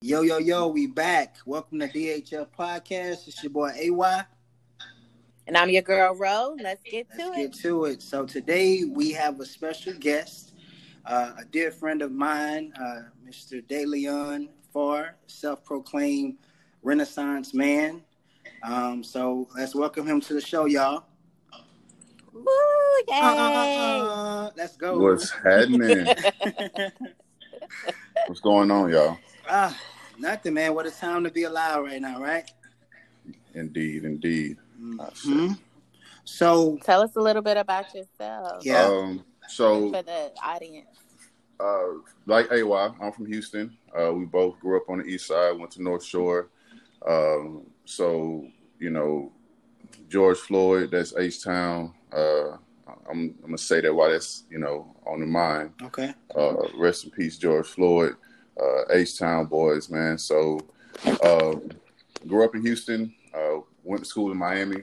Yo, yo, yo, we back. Welcome to DHL Podcast. It's your boy AY. And I'm your girl Ro. Let's get to it. So today we have a special guest, a dear friend of mine, Mr. De'Leon Farr, self-proclaimed Renaissance man. So let's welcome him to the show, y'all. Woo, yay. Let's go. What's happening? What's going on, y'all? Nothing, man. What a time to be alive right now, right? Indeed. Mm-hmm. So tell us a little bit about yourself. Yeah. So for the audience. Like AY, I'm from Houston. We both grew up on the east side, went to North Shore. So, you know, George Floyd, that's H-Town. I'm gonna say that while that's, you know, on the mind. Okay. Rest in peace, George Floyd. H-Town boys, man. So, grew up in Houston. Went to school in Miami.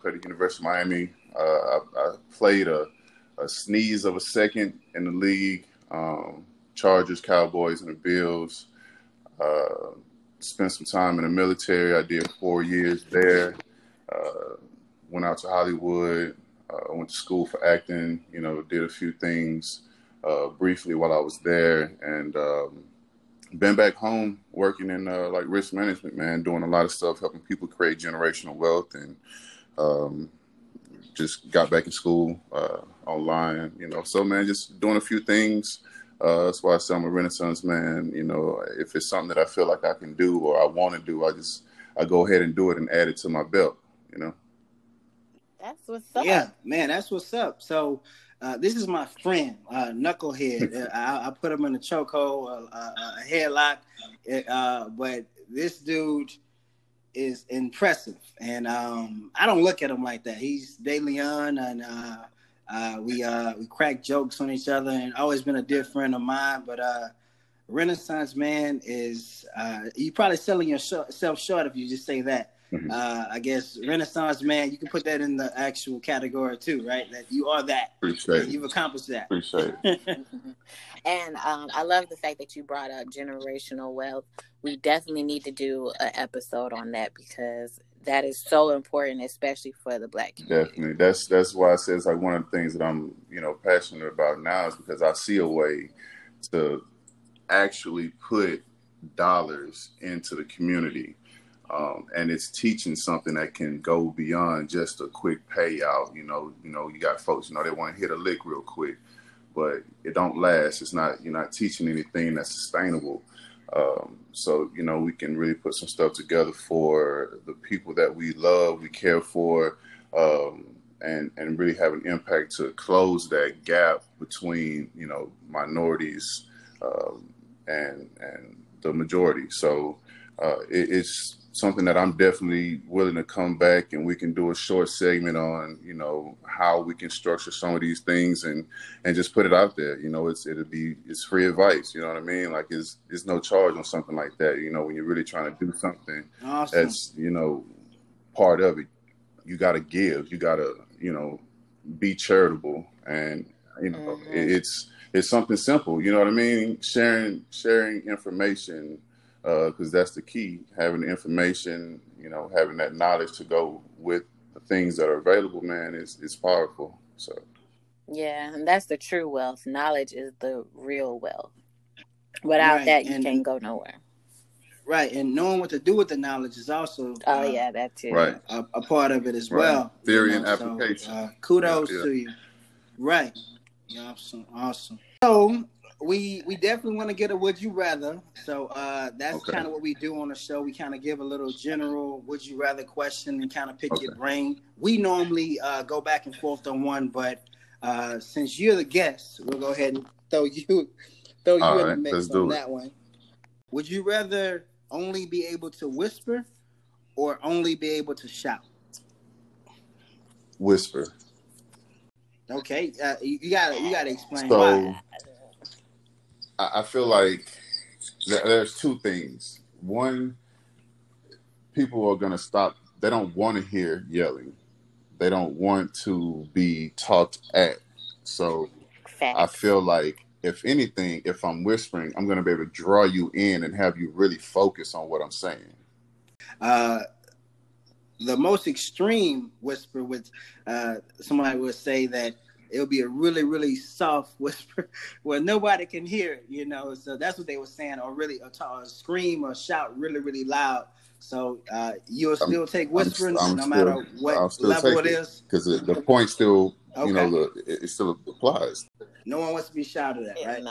Played at the University of Miami. I played a sneeze of a second in the league. Chargers, Cowboys, and the Bills. Spent some time in the military. I did 4 years there. Went out to Hollywood. Went to school for acting. You know, did a few things briefly while I was there, and been back home working in like risk management, man, doing a lot of stuff, helping people create generational wealth, and just got back in school online. You know, so man, just doing a few things. That's why I say I'm a Renaissance man. You know, if it's something that I feel like I can do or I want to do, I go ahead and do it and add it to my belt, you know? That's what's up. Yeah, man, that's what's up. So this is my friend, Knucklehead. I put him in a chokehold, a headlock. But this dude is impressive. And I don't look at him like that. He's DeLeon, and we crack jokes on each other, and always been a dear friend of mine. But Renaissance man is you probably selling yourself short if you just say that. Mm-hmm. I guess Renaissance man, you can put that in the actual category too, right? That you are that. Appreciate it. You've accomplished that. Appreciate it. And I love the fact that you brought up generational wealth. We definitely need to do an episode on that because that is so important, especially for the Black community. Definitely. That's why I say it's like one of the things that I'm, you know, passionate about now is because I see a way to actually put dollars into the community. And it's teaching something that can go beyond just a quick payout. You know, you got folks, you know, they want to hit a lick real quick, but it don't last. It's not, you're not teaching anything that's sustainable. So, you know, we can really put some stuff together for the people that we love, we care for, and really have an impact to close that gap between, you know, minorities and the majority. So it's something that I'm definitely willing to come back, and we can do a short segment on, you know, how we can structure some of these things and just put it out there. You know, it's free advice. You know what I mean? Like it's no charge on something like that. You know, when you're really trying to do something awesome, that's, you know, part of it, you got to give, you got to, you know, be charitable, and, you know, mm-hmm. it's something simple. You know what I mean? Sharing information. Because that's the key, having the information, you know, having that knowledge to go with the things that are available, man, is powerful. So, yeah, and that's the true wealth. Knowledge is the real wealth. Without that, you can't go nowhere. Right, and knowing what to do with the knowledge is also that too. Right, a part of it as well. Theory and application. So, kudos to you. Right, awesome. So. We definitely want to get a would you rather. So that's kind of what we do on the show. We kind of give a little general would you rather question and kind of pick your brain. We normally go back and forth on one, but since you're the guest, we'll go ahead and throw you in the mix on that one. Would you rather only be able to whisper or only be able to shout? Whisper. Okay, you gotta explain why. I feel like there's two things. One, people are going to stop. They don't want to hear yelling. they don't want to be talked at. So facts. I feel like if anything, if I'm whispering, I'm going to be able to draw you in and have you really focus on what I'm saying. The most extreme whisper, which somebody would say that it'll be a really, really soft whisper where nobody can hear it, you know? So that's what they were saying, or really a scream or shout really, really loud. So you'll still take whispering no matter what level it is? Because the point still, you know, it still applies. No one wants to be shouted at, right?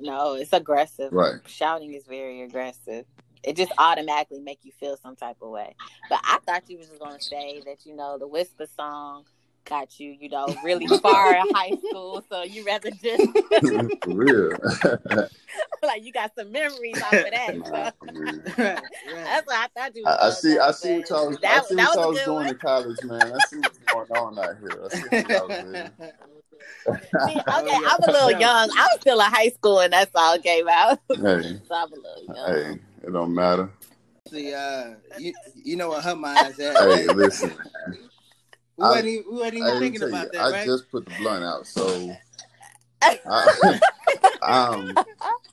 No, it's aggressive. Right. Shouting is very aggressive. It just automatically make you feel some type of way. But I thought you was just going to say that, you know, the whisper song got you, you know, really far in high school. So you rather just... For real. Like, you got some memories off of that. Nah, so. Right. That's what I thought you was I see what y'all was doing in college, man. I see what's going on out here. I see what y'all was doing. See, okay, I'm a little young. I was still in high school and that's all came out. Hey. So I'm a little young. Hey. It don't matter. See, you know what her mind's at. Hey, listen. We weren't even thinking about that, right? I just put the blunt out, so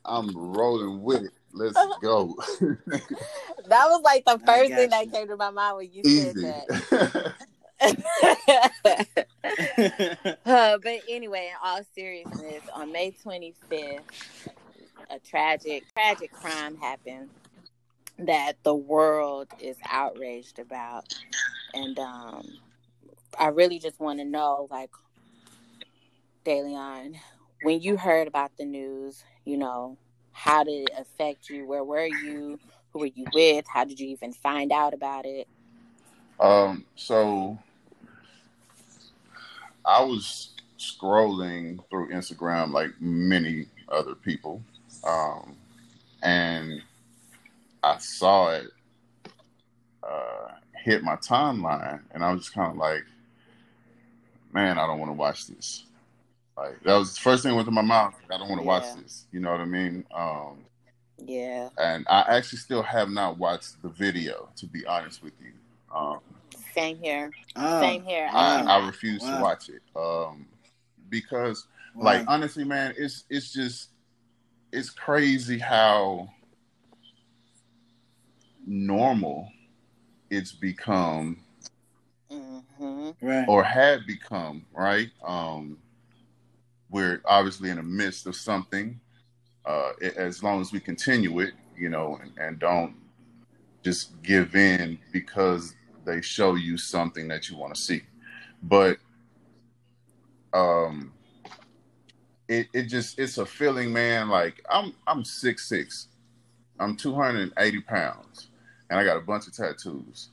I'm rolling with it. Let's go. That was like the first thing that came to my mind when you said that. But anyway, in all seriousness, on May 25th, a tragic crime happened that the world is outraged about, and I really just want to know, like, De'Leon, when you heard about the news, you know, how did it affect you? Where were you? Who were you with? How did you even find out about it? So I was scrolling through Instagram like many other people. And I saw it hit my timeline, and I was just kind of like, man, I don't want to watch this. Like, that was the first thing that went to my mouth. I don't want to watch this. You know what I mean? Yeah. And I actually still have not watched the video, to be honest with you. Same here. Same here. I refuse to watch it. Because, like, honestly, man, it's just... It's crazy how normal it's become, or had become, right? We're obviously in the midst of something. As long as we continue it, you know, and don't just give in because they show you something that you want to see. But It just, it's a feeling, man. Like, I'm 6'6", I'm 280 pounds, and I got a bunch of tattoos.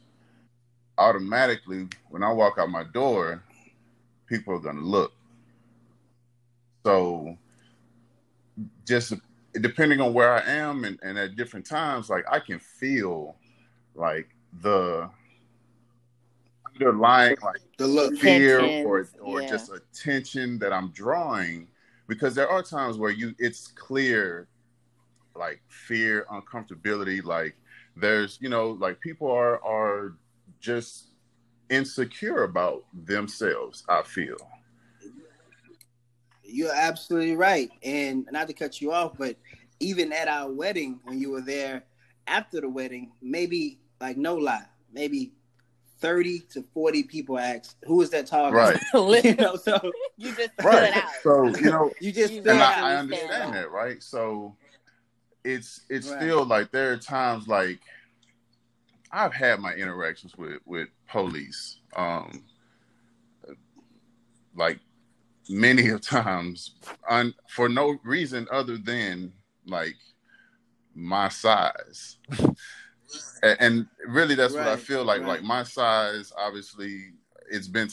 Automatically, when I walk out my door, people are gonna look. So, just depending on where I am and at different times, like, I can feel like the underlying, like, the fear or just attention that I'm drawing. Because there are times where it's clear, like, fear, uncomfortability, like, there's, you know, like, people are just insecure about themselves, I feel. You're absolutely right. And not to cut you off, but even at our wedding, when you were there after the wedding, maybe, like, no lie, maybe 30 to 40 people asked, who is that tall guy? Right. You know, so you just stood out. So, you know, I understand that, right? So it's still like, there are times, like, I've had my interactions with police, like, many of times for no reason other than, like, my size. And really, that's what I feel like. Like, my size, obviously, it's been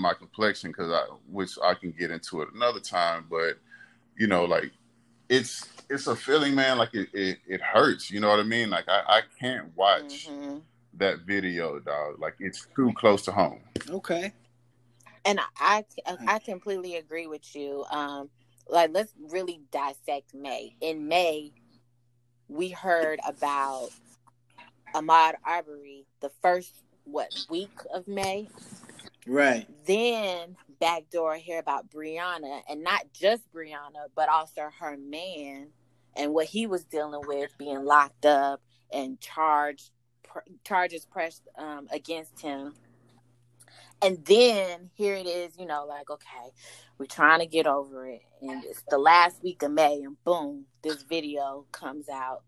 my complexion, because I can get into it another time. But, you know, like, it's a feeling, man. Like, it hurts. You know what I mean? Like, I can't watch that video, dog. Like, it's too close to home. Okay. And I completely agree with you. Like, let's really dissect May. In May, we heard about Ahmaud Arbery the first week of May, Right. Then backdoor hear about Brianna, and not just Brianna, but also her man and what he was dealing with, being locked up and charges pressed against him. And then here it is, you know, like, okay, we're trying to get over it. And it's the last week of May, and boom, this video comes out.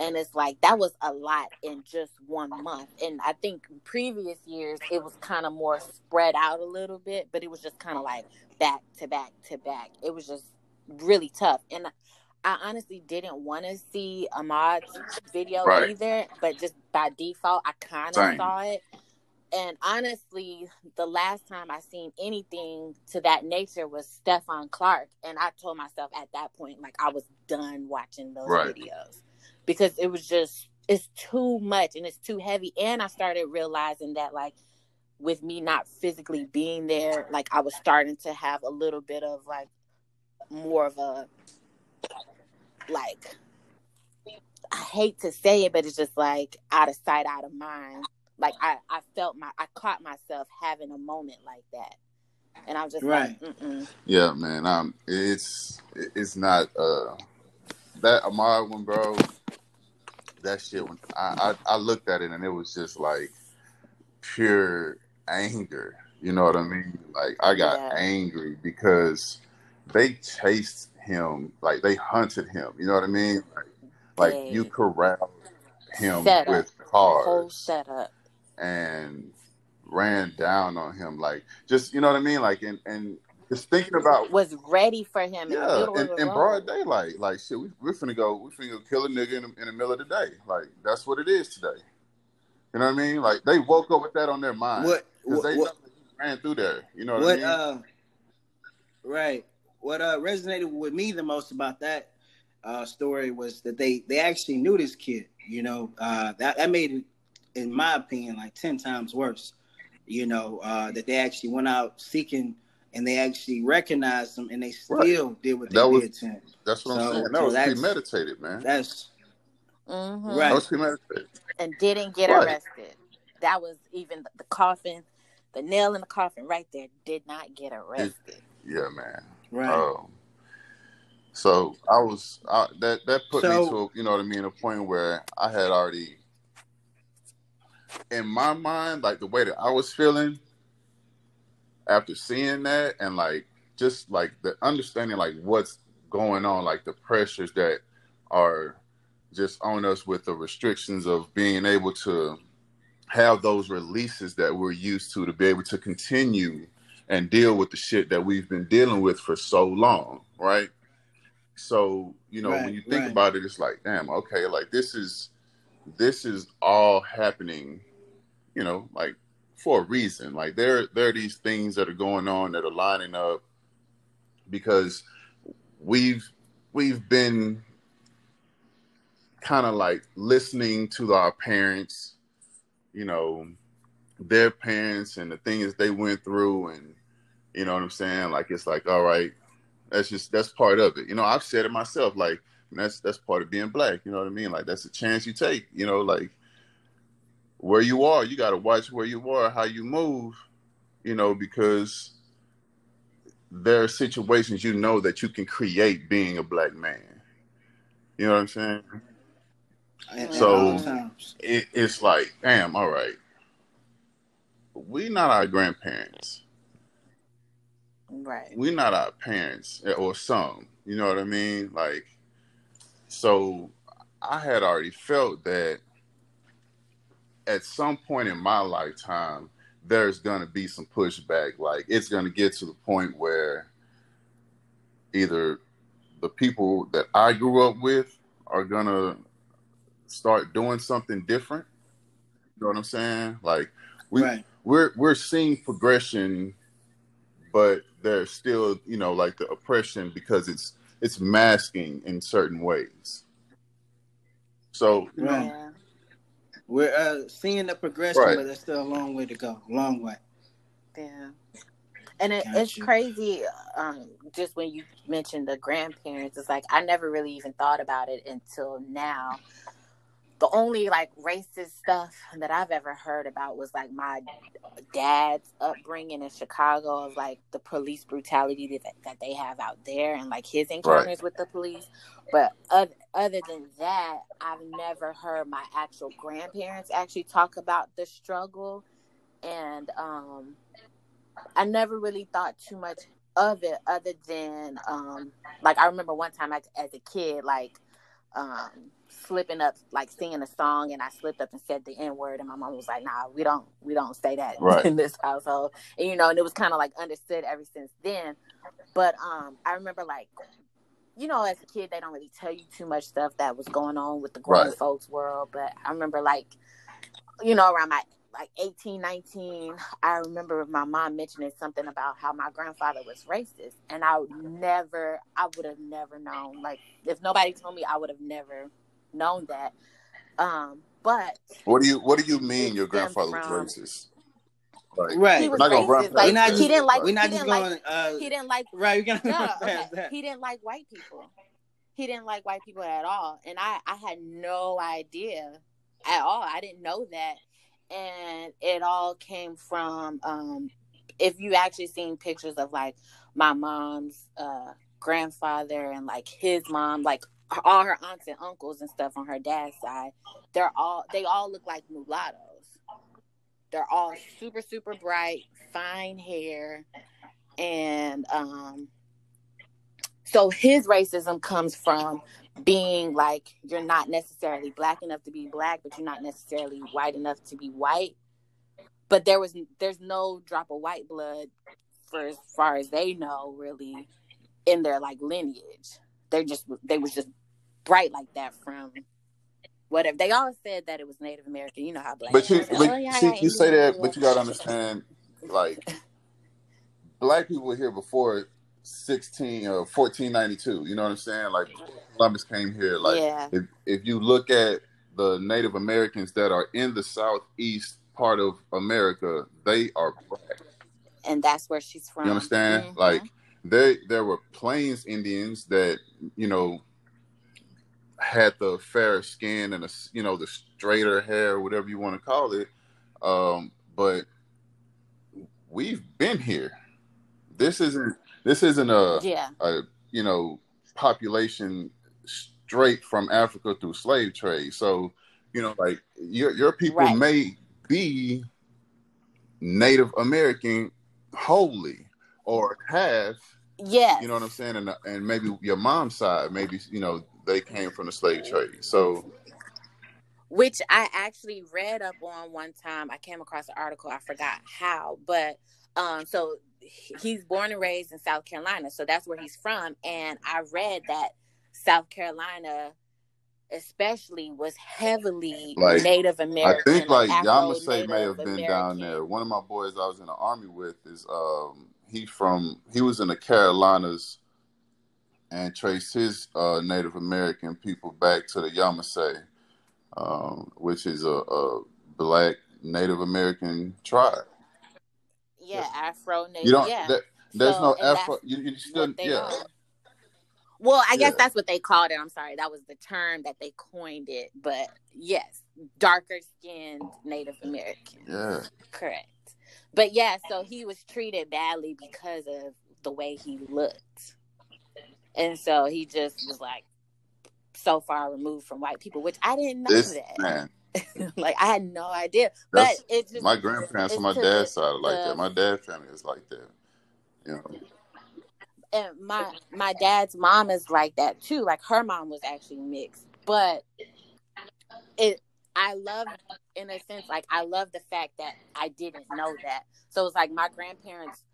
And it's like, that was a lot in just 1 month. And I think in previous years, it was kind of more spread out a little bit, but it was just kind of like back to back to back. It was just really tough. And I honestly didn't want to see Ahmaud's video either, but just by default, I kind of saw it. And honestly, the last time I seen anything to that nature was Stephon Clark. And I told myself at that point, like, I was done watching those videos. Because it was just, it's too much and it's too heavy. And I started realizing that, like, with me not physically being there, like, I was starting to have a little bit of, like, more of a, like, I hate to say it, but it's just, like, out of sight, out of mind. Like, I felt I caught myself having a moment like that. And I was just like, mm-mm. Yeah, man, it's not, that Ahmaud one, bro, that shit, when I looked at it and it was just like pure anger. You know what I mean? Like, I got angry because they chased him. Like, they hunted him. You know what I mean? Like you corralled him with cars. Whole setup. And ran down on him, like, just, you know what I mean? Like, and just thinking about, was ready for him in broad daylight. Like, shit, we're finna go kill a nigga in the middle of the day. Like, that's what it is today. You know what I mean? Like, they woke up with that on their mind. Because they ran through there. You know what I mean? What resonated with me the most about that story was that they actually knew this kid. You know, that made it, in my opinion, like 10 times worse. You know, that they actually went out seeking. And they actually recognized them, and they still did what they did to him. That's what I'm saying. That was premeditated, man. That's right. That was premeditated. And didn't get arrested. That was even the coffin, the nail in the coffin right there. Did not get arrested. Yeah, man. Right. So I was that put me to, you know what I mean, a point where I had already, in my mind, like the way that I was feeling. After seeing that and, like, just, like, the understanding, like, what's going on, like, the pressures that are just on us with the restrictions of being able to have those releases that we're used to be able to continue and deal with the shit that we've been dealing with for so long, right? So, you know, when you think about it, it's like, damn, okay, like, this is all happening, you know, like, for a reason. Like, there are these things that are going on that are lining up because we've been kind of like listening to our parents, you know, their parents and the things they went through, and you know what I'm saying? Like, it's like, all right, that's part of it. You know, I've said it myself, like, that's part of being Black, you know what I mean? Like, that's a chance you take, you know, like, where you are, you got to watch where you are, how you move, you know, because there are situations, you know, that you can create being a Black man. You know what I'm saying? So it's like, damn, all right. We're not our grandparents. Right. We're not our parents, or some, you know what I mean? Like, so I had already felt that at some point in my lifetime, there's going to be some pushback. Like, it's going to get to the point where either the people that I grew up with are going to start doing something different. You know what I'm saying? Like, we're seeing progression, but there's still, you know, like the oppression, because it's masking in certain ways. So, you know, we're seeing the progression, but there's still a long way to go. Long way. Yeah. And it's crazy, just when you mentioned the grandparents, it's like, I never really even thought about it until now. the only like racist stuff that I've ever heard about was like my dad's upbringing in Chicago of like the police brutality that they have out there and like his encounters right. with the police. But other than that, I've never heard my actual grandparents actually talk about the struggle. And I never really thought too much of it other than like I remember one time as a kid, like slipping up, like singing a song, and I slipped up and said the N-word, and my mom was like, nah, we don't say that right. in this household. And you know, and it was kind of like understood ever since then. But I remember, like, you know, as a kid they don't really tell you too much stuff that was going on with the grown right. folks world. But I remember, like, you know, around my like 18, 19, I remember my mom mentioning something about how my grandfather was racist, and I would have never known. Like, if nobody told me, I would have never known that. But what do you mean your grandfather was racist? Like, right, he was racist. Like, he didn't like. We're not just going. He didn't like. Right, we're gonna go past that. He didn't like white people. He didn't like white people at all, and I had no idea at all. I didn't know that. And it all came from, if you actually seen pictures of, like, my mom's grandfather and, like, his mom, like, all her aunts and uncles and stuff on her dad's side, they all look like mulattoes. They're all super, super bright, fine hair. And so his racism comes from being like, you're not necessarily black enough to be black, but you're not necessarily white enough to be white. But there's no drop of white blood, for as far as they know, really, in their like lineage. They were just bright like that from whatever. They all said that it was Native American. You know how black. You say that, but you gotta understand, like, black people were here before 1492. You know what I'm saying? Like, Columbus came here. Like, yeah. If you look at the Native Americans that are in the southeast part of America, they are black, and that's where she's from. You understand? Mm-hmm. Like, there were Plains Indians that, you know, had the fair skin and the straighter hair, whatever you want to call it. But we've been here. This isn't a population straight from Africa through slave trade. So, you know, like, your people right. may be Native American wholly or half. Yeah. You know what I'm saying? And maybe your mom's side, maybe, you know, they came from the slave trade. So. Which I actually read up on one time. I came across an article. I forgot how, but so. He's born and raised in South Carolina, so that's where he's from. And I read that South Carolina, especially, was heavily like, Native American. I think like Yamasee may have been down there. One of my boys I was in the army with is he was in the Carolinas and traced his Native American people back to the Yamasee, which is a black Native American tribe. Yeah, Afro Native. You don't. Yeah. There's so, no Afro. You still. Yeah. Are. Well, I guess that's what they called it. I'm sorry, that was the term that they coined it. But yes, darker skinned Native Americans. Yeah. Correct. But yeah, so he was treated badly because of the way he looked, and so he just was like so far removed from white people, which I didn't know that. Man. Like, I had no idea. But it's just, my grandparents on my dad's side are like that. My dad's family is like that, you know. And my dad's mom is like that too. Like, her mom was actually mixed, but I love the fact that I didn't know that. So it's like my grandparents.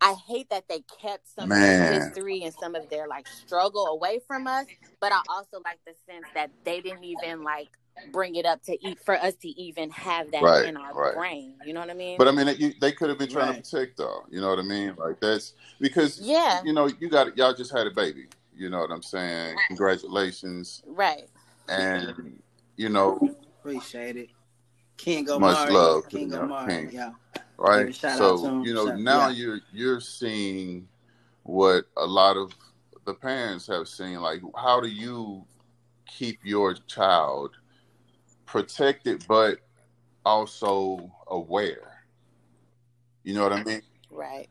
I hate that they kept some of their history and some of their like struggle away from us, but I also like the sense that they didn't even like bring it up for us to even have that right, in our right. brain. You know what I mean? But I mean, they could have been trying right. to protect, though. You know what I mean? Like, that's because you know, you got it. Y'all just had a baby. You know what I'm saying? Right. Congratulations. Right. And you know, appreciate it. Can't go much Mario. Love. Can't go Mario. Yeah. Right. So, you know, now you're seeing what a lot of the parents have seen. Like, how do you keep your child protected, but also aware. You know what I mean? Right.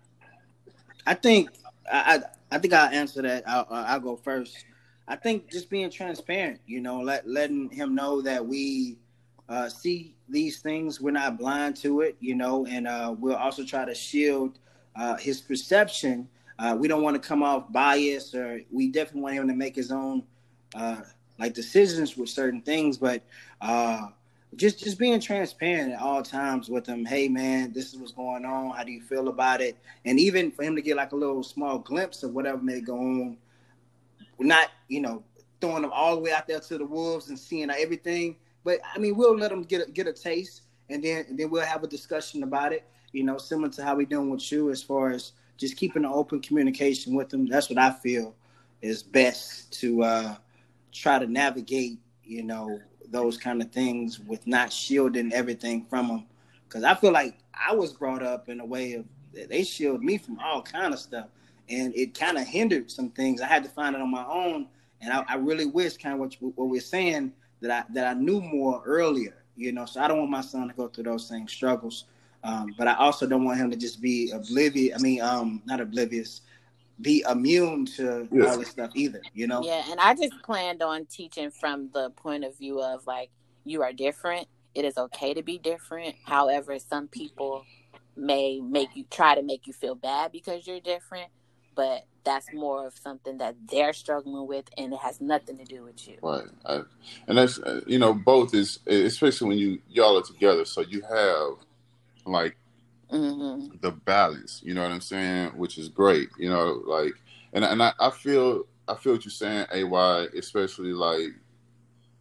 I think I'll answer that. I'll go first. I think just being transparent, you know, letting him know that we see these things. We're not blind to it, you know, and we'll also try to shield his perception. We don't want to come off biased, or we definitely want him to make his own decisions with certain things. But just being transparent at all times with him. Hey, man, this is what's going on. How do you feel about it? And even for him to get a little small glimpse of whatever may go on. Not, throwing them all the way out there to the wolves and seeing everything. But, we'll let them get a taste, and then we'll have a discussion about it, similar to how we're doing with you as far as just keeping an open communication with them. That's what I feel is best to try to navigate, those kind of things with not shielding everything from them. Because I feel like I was brought up in a way of they shield me from all kind of stuff. And it kind of hindered some things. I had to find it on my own. And I really wish kind of what we're saying that I knew more earlier, so I don't want my son to go through those same struggles. But I also don't want him to just be be immune to all this stuff either, Yeah. And I just planned on teaching from the point of view of you are different. It is okay to be different. However, some people may try to make you feel bad because you're different. But that's more of something that they're struggling with, and it has nothing to do with you. Right, and that's both is, especially when y'all are together, so you have the balance. You know what I'm saying, which is great. I feel what you're saying, AY, especially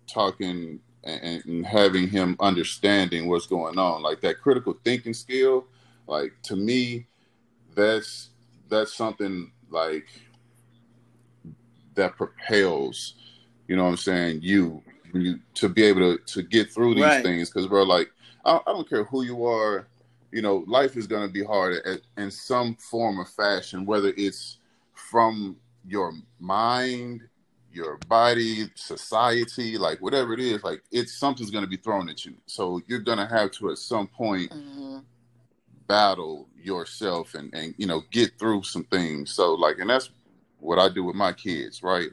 talking and having him understanding what's going on, that critical thinking skill. To me, that's something that propels, you to be able to get through these things. Cause bro, I don't care who you are, life is going to be hard in some form or fashion, whether it's from your mind, your body, society, whatever it is, something's going to be thrown at you. So you're going to have to, at some point, battle yourself and get through some things. So and that's what I do with my kids, right?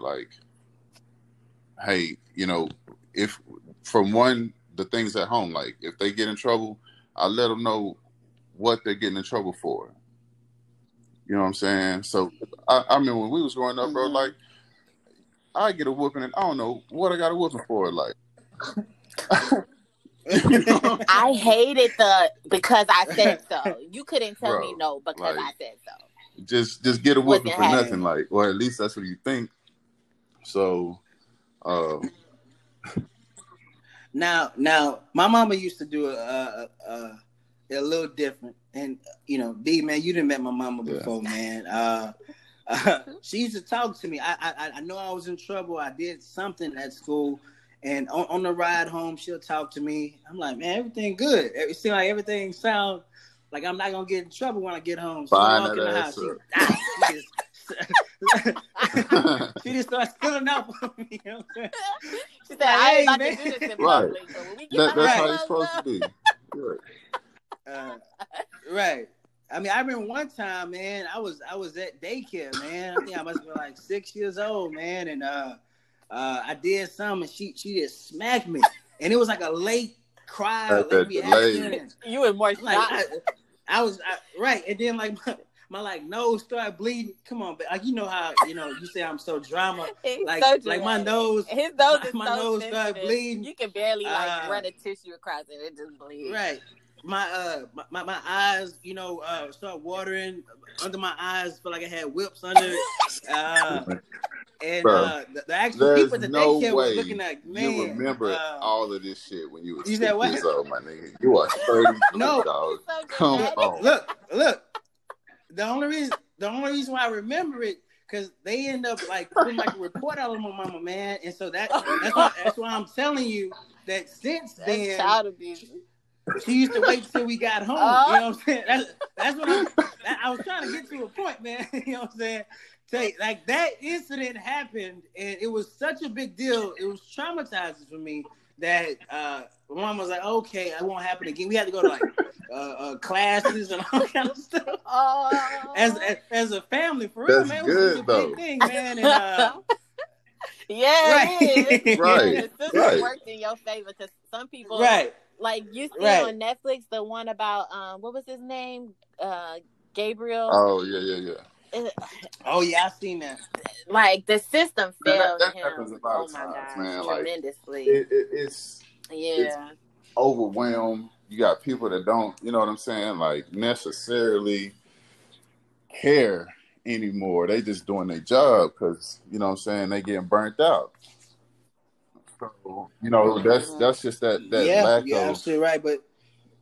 Hey, if from the things at home, if they get in trouble, I let them know what they're getting in trouble for. You know what I'm saying? So I remember when we was growing up, bro, I get a whooping and I don't know what I got a whooping for. I hated because I said so. You couldn't tell me no because I said so. Just get a whooping for nothing, or at least that's what you think. So, now my mama used to do a little different, and B man, you didn't met my mama before, man. She used to talk to me. I know I was in trouble. I did something at school. And on the ride home, she'll talk to me. I'm like, man, everything good. It seems like everything sounds like I'm not going to get in trouble when I get home. So I walk in the house. She just starts filling up on me. You know what I'm saying? She said, I ain't about to do this in public. So when we get that's how it's supposed to be. Right. I remember one time, man, I was at daycare, man. I think I must have been 6 years old, man. And, I did some, and she just smacked me, and it was a late cry, late reaction. You were more shocked. I was and then my nose started bleeding. Come on, but how you say I'm so drama, my nose, his nose, my nose started bleeding. You can barely run a tissue across it; it just bleeds. Right, my eyes, start watering under my eyes. Felt like I had whips under it. And bro, the actual people that they kept was looking at, man. You remember all of this shit when you were 6 years old, my nigga. You are 30. No, come on. Look. The only reason why I remember it, because they end up putting a report out on my mama, man. And so that's why I'm telling you that since then, child abuse. She used to wait till we got home. You know what I'm saying? That's what I was trying to get to a point, man. You know what I'm saying? That incident happened, and it was such a big deal. It was traumatizing for me that mom was like, okay, it won't happen again. We had to go to like classes and all kind of stuff. Oh. As a family, for real, man. That's good, though. It was a big thing, man. And, yeah, right. It is. Right. This right. worked in your favor because some people, right. like you see right. on Netflix, the one about what was his name, Gabriel. Oh yeah. Oh yeah, I've seen that. Like the system failed that him. Happens a lot of times, man. Tremendously. Like, it's overwhelmed. You got people that don't, you know what I'm saying, like necessarily care anymore. They just doing their job because, you know what I'm saying, they getting burnt out. So, you know, that's just that lack of, absolutely right, but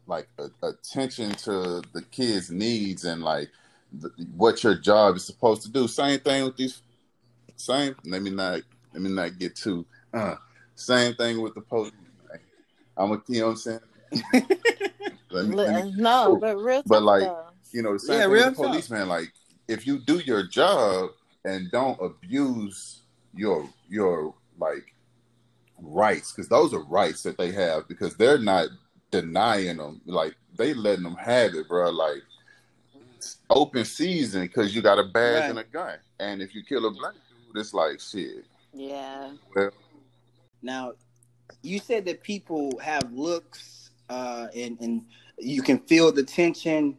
like attention to the kids' needs and like what your job is supposed to do. Same thing with these. Let me not get too. Same thing with the police. Like, I'm a, you know what I'm saying. No, but real. But like though. You know, the same thing with the policeman. Like if you do your job and don't abuse your like rights, because those are rights that they have, because they're not denying them. Like they letting them have it, bro. Like open season because you got a badge right. and a gun, and if you kill a black dude, it's like shit. Yeah. Well, now you said that people have looks, and you can feel the tension.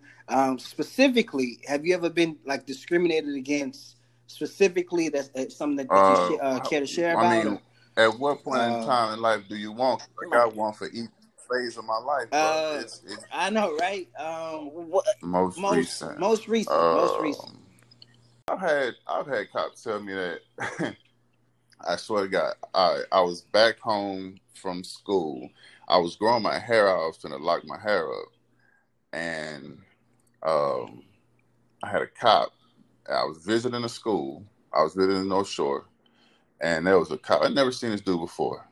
Specifically, have you ever been like discriminated against? Specifically, that's something that you care to share about. I mean, at what point in time in life do you want? Like I want for each phase of my life. It's I know, right? Most recent. I've had cops tell me that. I swear to God, I was back home from school. I was growing my hair out. I was gonna lock my hair up, and I had a cop. I was visiting a school. I was visiting North Shore, and there was a cop. I'd never seen this dude before.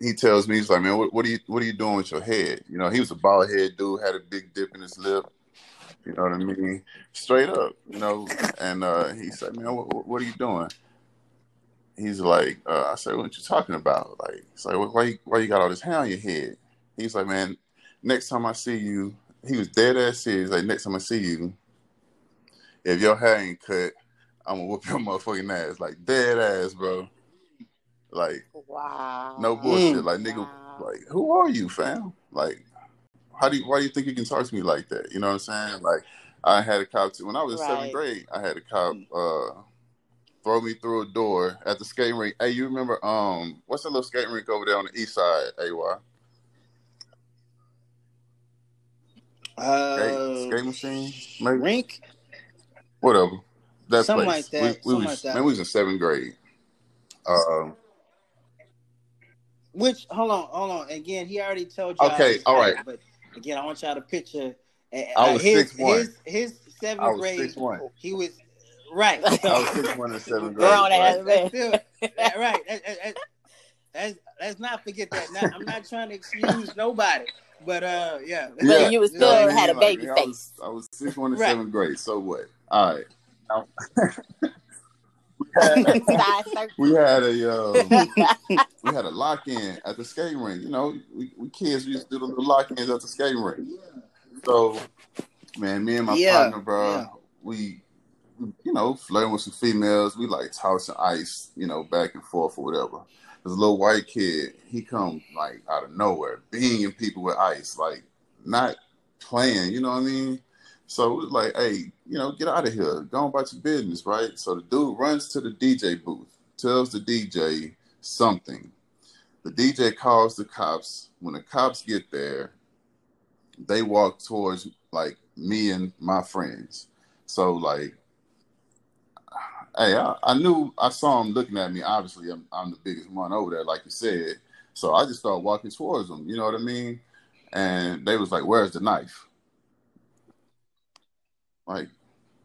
He tells me, he's like, man, what are you doing with your head? You know, he was a bald head dude, had a big dip in his lip. You know what I mean? Straight up, you know. And he said, man, what are you doing? He's like, I said, what you talking about? Like, it's like, why you got all this hair on your head? He's like, man, next time I see you, he was dead ass serious. Like, next time I see you, if your hair ain't cut, I'm gonna whoop your motherfucking ass. Like, dead ass, bro. Like, wow. No bullshit. Like, nigga, like, who are you, fam? Like, why do you think you can talk to me like that? You know what I'm saying? Like, I had a cop too. When I was in seventh grade, I had a cop, throw me through a door at the skating rink. Hey, you remember what's that little skating rink over there on the east side, AY? Skate machine? Maybe? Rink? Whatever. That something place. Like that. We was in seventh grade. Which hold on. Again, he already told y'all. Okay, all right. But again, I want y'all to picture I was 6'1". His seventh grade. 6'1". He was right. So, I was 6'1" in seventh grade. Right. Let's not forget that. I'm not trying to excuse nobody, but So you was still had a baby face. I was 6'1" in seventh grade. So what? All right. We had a lock-in at the skating rink. You know, we kids, we used to do the little lock-ins at the skating rink. So, man, me and my partner, bro, we, you know, flirting with some females. We like tossing ice, you know, back and forth or whatever. This little white kid, he come like out of nowhere, beating people with ice, like not playing, you know what I mean? So it was like, hey, you know, get out of here. Go on about your business, right? So the dude runs to the DJ booth, tells the DJ something. The DJ calls the cops. When the cops get there, they walk towards, like, me and my friends. So, like, hey, I knew, I saw him looking at me. Obviously, I'm the biggest one over there, like you said. So I just started walking towards him, you know what I mean? And they was like, where's the knife? Like,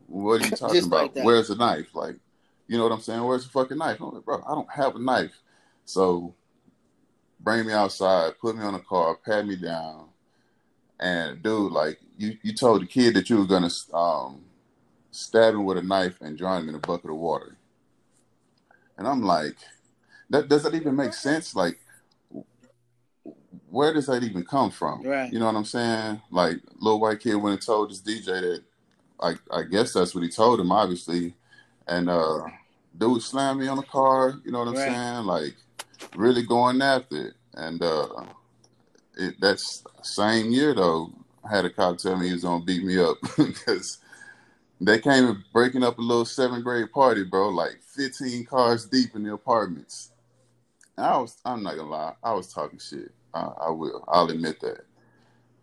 what are you talking about? Like, where's the knife? Like, you know what I'm saying? Where's the fucking knife? I'm like, bro, I don't have a knife. So bring me outside, put me on a car, pat me down. And dude, like, you told the kid that you were going to stab him with a knife and drown him in a bucket of water. And I'm like, does that even make sense? Like, where does that even come from? Right. You know what I'm saying? Like, little white kid went and told this DJ that, I guess that's what he told him, obviously. And dude slammed me on the car, you know what I'm right. saying? Like, really going after it. And that same year, though, I had a cop tell me he was going to beat me up because they came and breaking up a little 7th grade party, bro, like 15 cars deep in the apartments. And I'm not going to lie, I was talking shit. I will. I'll admit that,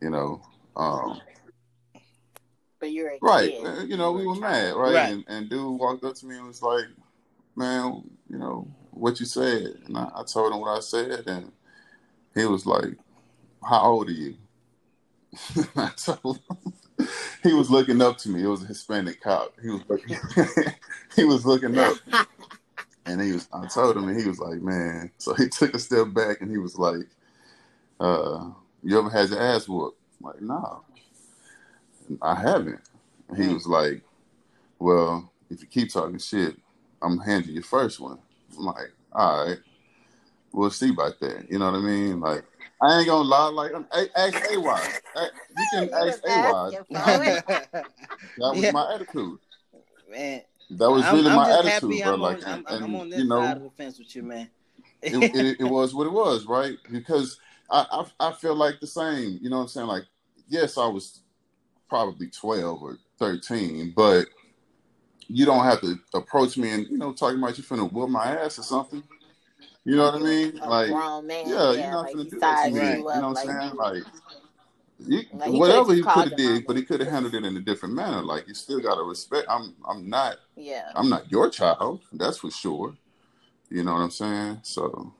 you know. But you're a right. kid. You know, we were mad, right? Right. And dude walked up to me and was like, man, you know, what you said. And I told him what I said. And he was like, how old are you? I told him. He was looking up to me. It was a Hispanic cop. He was looking up. And I told him, and he was like, man. So he took a step back, and he was like, you ever had your ass whooped? I'm like, no, I haven't. And he was like, well, if you keep talking shit, I'm going to hand you your first one. I'm like, all right, we'll see about that. You know what I mean? Like, I ain't going to lie. Like, ask AY. You can ask AY. That was my attitude. Man. That was really my attitude, bro. Like, I'm on this side of the fence with you, man. It was what it was, right? Because I feel like the same, you know what I'm saying? Like, yes, I was probably 12 or 13, but you don't have to approach me and, you know, talking about you finna whoop my ass or something. You know what I mean? Like, yeah, you're not like finna do that to me. You know what I'm saying? Like, whatever he could have did, but he could have handled it in a different manner. Like, you still gotta respect. I'm not your child. That's for sure. You know what I'm saying? So,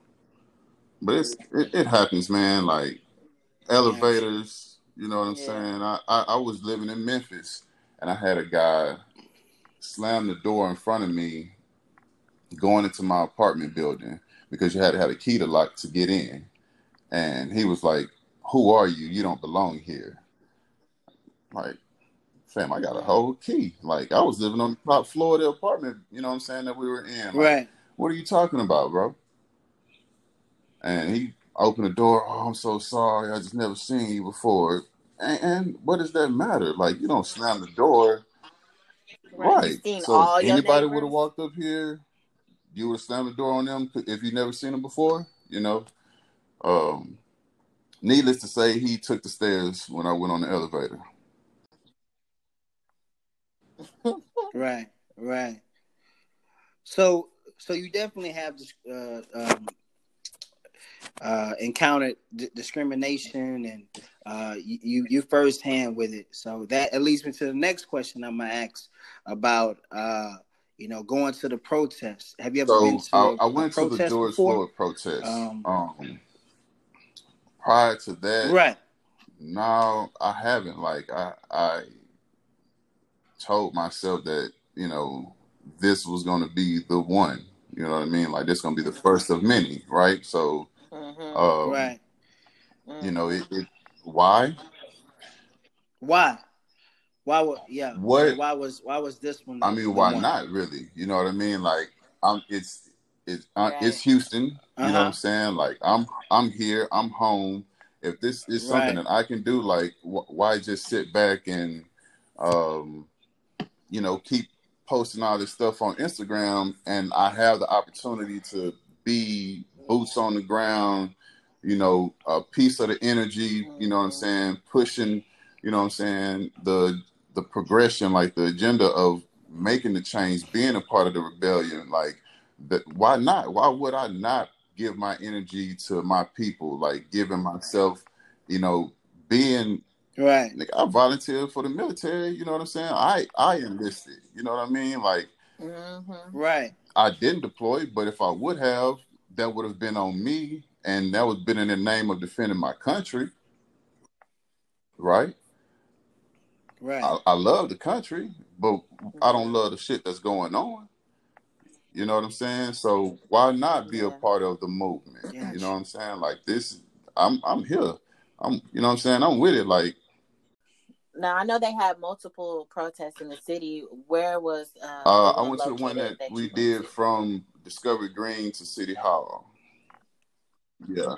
but it happens, man. Like elevators. You know what I'm saying? I was living in Memphis, and I had a guy slam the door in front of me, going into my apartment building because you had to have a key to lock to get in, and he was like, who are you? You don't belong here. Like, fam, I got a whole key. Like, I was living on the top floor of the apartment, you know what I'm saying, that we were in. Like, right. What are you talking about, bro? And he opened the door. Oh, I'm so sorry. I just never seen you before. And what does that matter? Like, you don't slam the door. Right. So anybody would have walked up here, you would have slammed the door on them if you never seen them before, you know? Needless to say, he took the stairs when I went on the elevator. Right. So you definitely have encountered discrimination, and you firsthand with it. So that leads me to the next question I'm gonna ask about going to the protests. Have you ever been to? I went to the George Floyd protest. Prior to that, right? No, I haven't. Like, I told myself that, you know, this was going to be the one. You know what I mean? Like, this is going to be the first of many, right? So, right. Mm-hmm. You know, it why? Why? Why? Yeah. What? Why was this one? I mean, why not? Really? You know what I mean? Like, It's Houston, you know what I'm saying? Like, I'm here, I'm home. If this is something that I can do, like, why just sit back and, keep posting all this stuff on Instagram? And I have the opportunity to be boots on the ground, you know, a piece of the energy, you know what I'm saying? Pushing, you know what I'm saying? The progression, like the agenda of making the change, being a part of the rebellion, like, that why not? Why would I not give my energy to my people? Like, giving myself, you know, being right. Like, I volunteered for the military. You know what I'm saying? I enlisted. You know what I mean? Like, right. I didn't deploy, but if I would have, that would have been on me, and that would have been in the name of defending my country. Right. Right. I love the country, but I don't love the shit that's going on. You know what I'm saying? So why not be a part of the movement? Gotcha. You know what I'm saying? Like, this, I'm here. You know what I'm saying? I'm with it. Like, now I know they had multiple protests in the city. Where was? I went to the one that we did from Discovery Green to City Hall. Yeah.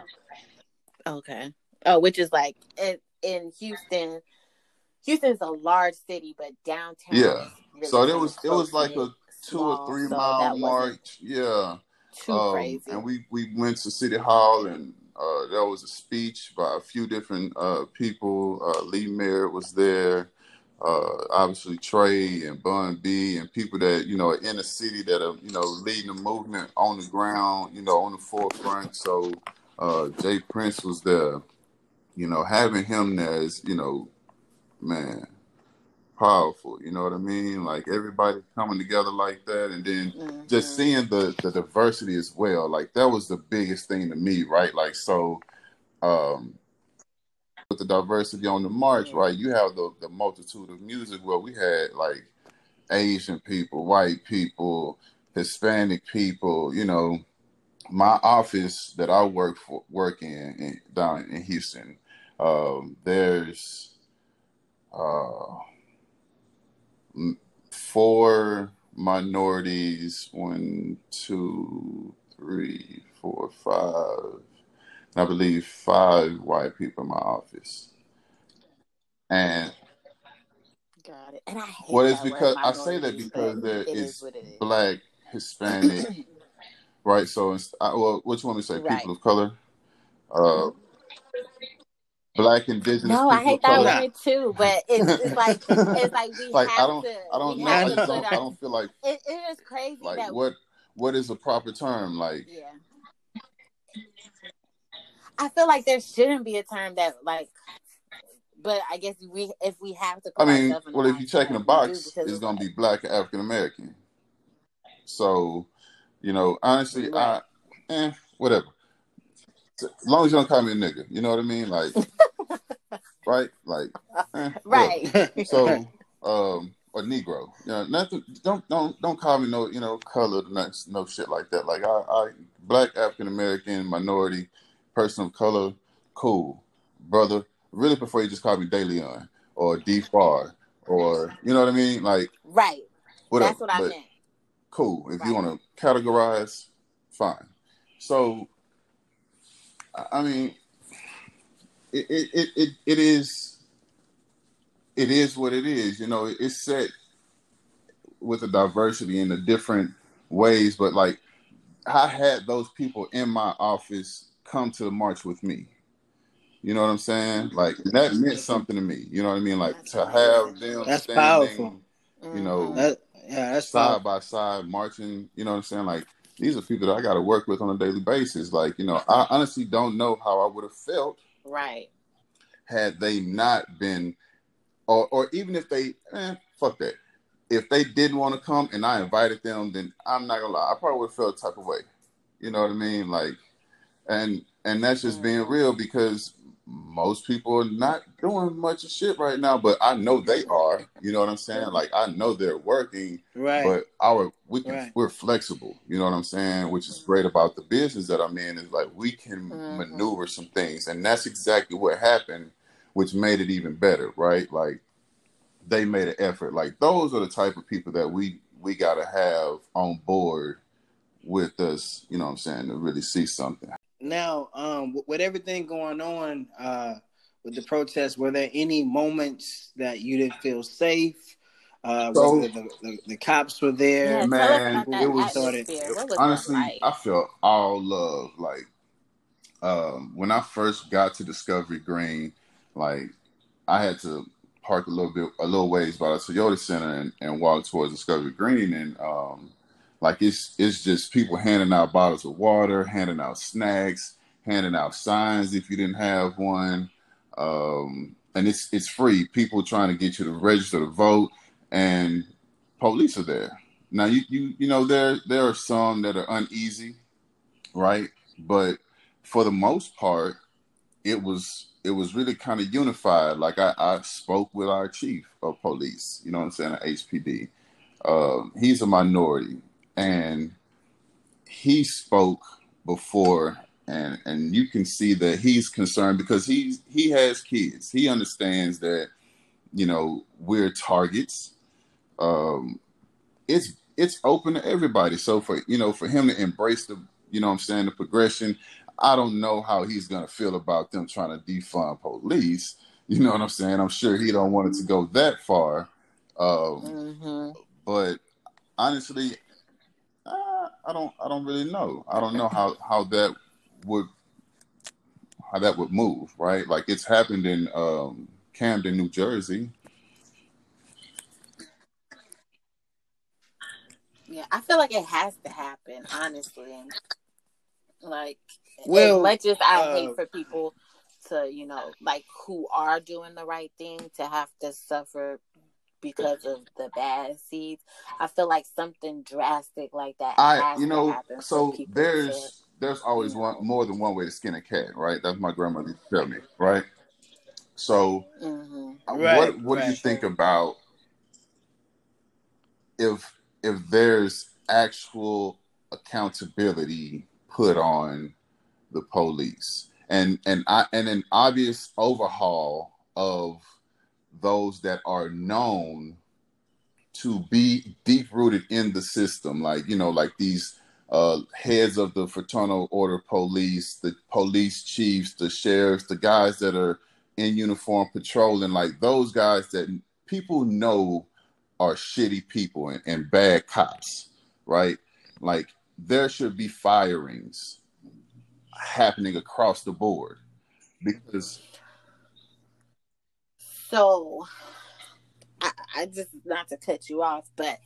Okay. Oh, which is like in Houston. Houston's a large city, but downtown. Yeah. Really so there was it was like a two or three mile march. Yeah. Too crazy. And we went to City Hall, and there was a speech by a few different people. Lee Merritt was there. Obviously Trey and Bun B and people that, you know, are in the city that are, you know, leading the movement on the ground, you know, on the forefront. So Jay Prince was there, you know, having him there is, you know, man, powerful, you know what I mean? Like everybody coming together like that. And then just seeing the diversity as well. Like that was the biggest thing to me, right? Like, so, with the diversity on the march, right? You have the multitude of music where we had like Asian people, white people, Hispanic people. You know, my office that I work in down in Houston, there's four minorities, 1, 2, 3, 4, 5. I believe 5 white people in my office. And got it. And I hate well, it's because I say that because there is Black, Hispanic, right? So, what you want me to say? Right. People of color, Black, Indigenous. No, I hate that word too, but it's like we like, I don't feel like it is crazy. Like that what is the proper term? Like yeah. I feel like there shouldn't be a term that like, but I guess if we have to. I mean, well, if you check in the box, it's gonna be Black and African American. So, you know, honestly, right. Whatever. As long as you don't call me a nigga, you know what I mean, like, right, like, right. So, or Negro, you know, nothing. Don't call me no, you know, color, no shit like that. Like I Black, African American, minority. Person of color, cool, brother. Really prefer you just call me De'Leon or D. Farr or you know what I mean, like right. Whatever. That's what I meant. Cool. If you want to categorize, fine. So, I mean, it is what it is. You know, it's set with a diversity in the different ways, but like I had those people in my office. Come to the march with me, you know what I'm saying? Like that meant something to me, you know what I mean? Like to have them that's standing, powerful. You know, that's side by side marching, you know what I'm saying? Like these are people that I got to work with on a daily basis. Like, you know, I honestly don't know how I would have felt, right? Had they not been, or even if they, fuck that, if they didn't want to come and I invited them, then I'm not gonna lie, I probably would have felt the type of way, you know what I mean? Like. And that's just being real because most people are not doing much of shit right now, but I know they are. You know what I'm saying? Like I know they're working, right? But we're flexible. You know what I'm saying? Which is great about the business that I'm in is like we can maneuver some things, and that's exactly what happened, which made it even better, right? Like they made an effort. Like those are the type of people that we gotta have on board with us. You know what I'm saying? To really see something. Now, with everything going on with the protests, were there any moments that you didn't feel safe? So, the cops were there. Yeah, man, it was honestly, I felt all love. Like when I first got to Discovery Green, like I had to park a little ways by the Toyota Center and walk towards Discovery Green and. Like it's just people handing out bottles of water, handing out snacks, handing out signs if you didn't have one, and it's free. People trying to get you to register to vote, and police are there. Now you know there are some that are uneasy, right? But for the most part, it was really kind of unified. Like I spoke with our chief of police, you know what I'm saying, HPD. He's a minority. And he spoke before, and you can see that he's concerned because he has kids. He understands that, you know, we're targets. It's open to everybody. So for him to embrace the, you know what I'm saying, the progression, I don't know how he's going to feel about them trying to defund police. You know what I'm saying? I'm sure he don't want it to go that far. But honestly, I don't really know. I don't know how that would move, right? Like, it's happened in Camden, New Jersey. Yeah, I feel like it has to happen, honestly. Like, well, as much as I hate for people to, you know, like, who are doing the right thing to have to suffer because of the bad seeds, I feel like something drastic like that has to happen. So there's always more than one way to skin a cat, right? That's my grandmother used to tell me, right? So what do you think about if there's actual accountability put on the police and an obvious overhaul of those that are known to be deep rooted in the system, like, you know, like these heads of the fraternal order police, the police chiefs, the sheriffs, the guys that are in uniform patrolling, like those guys that people know are shitty people and bad cops, right? Like, there should be firings happening across the board because. So, I just, not to cut you off, but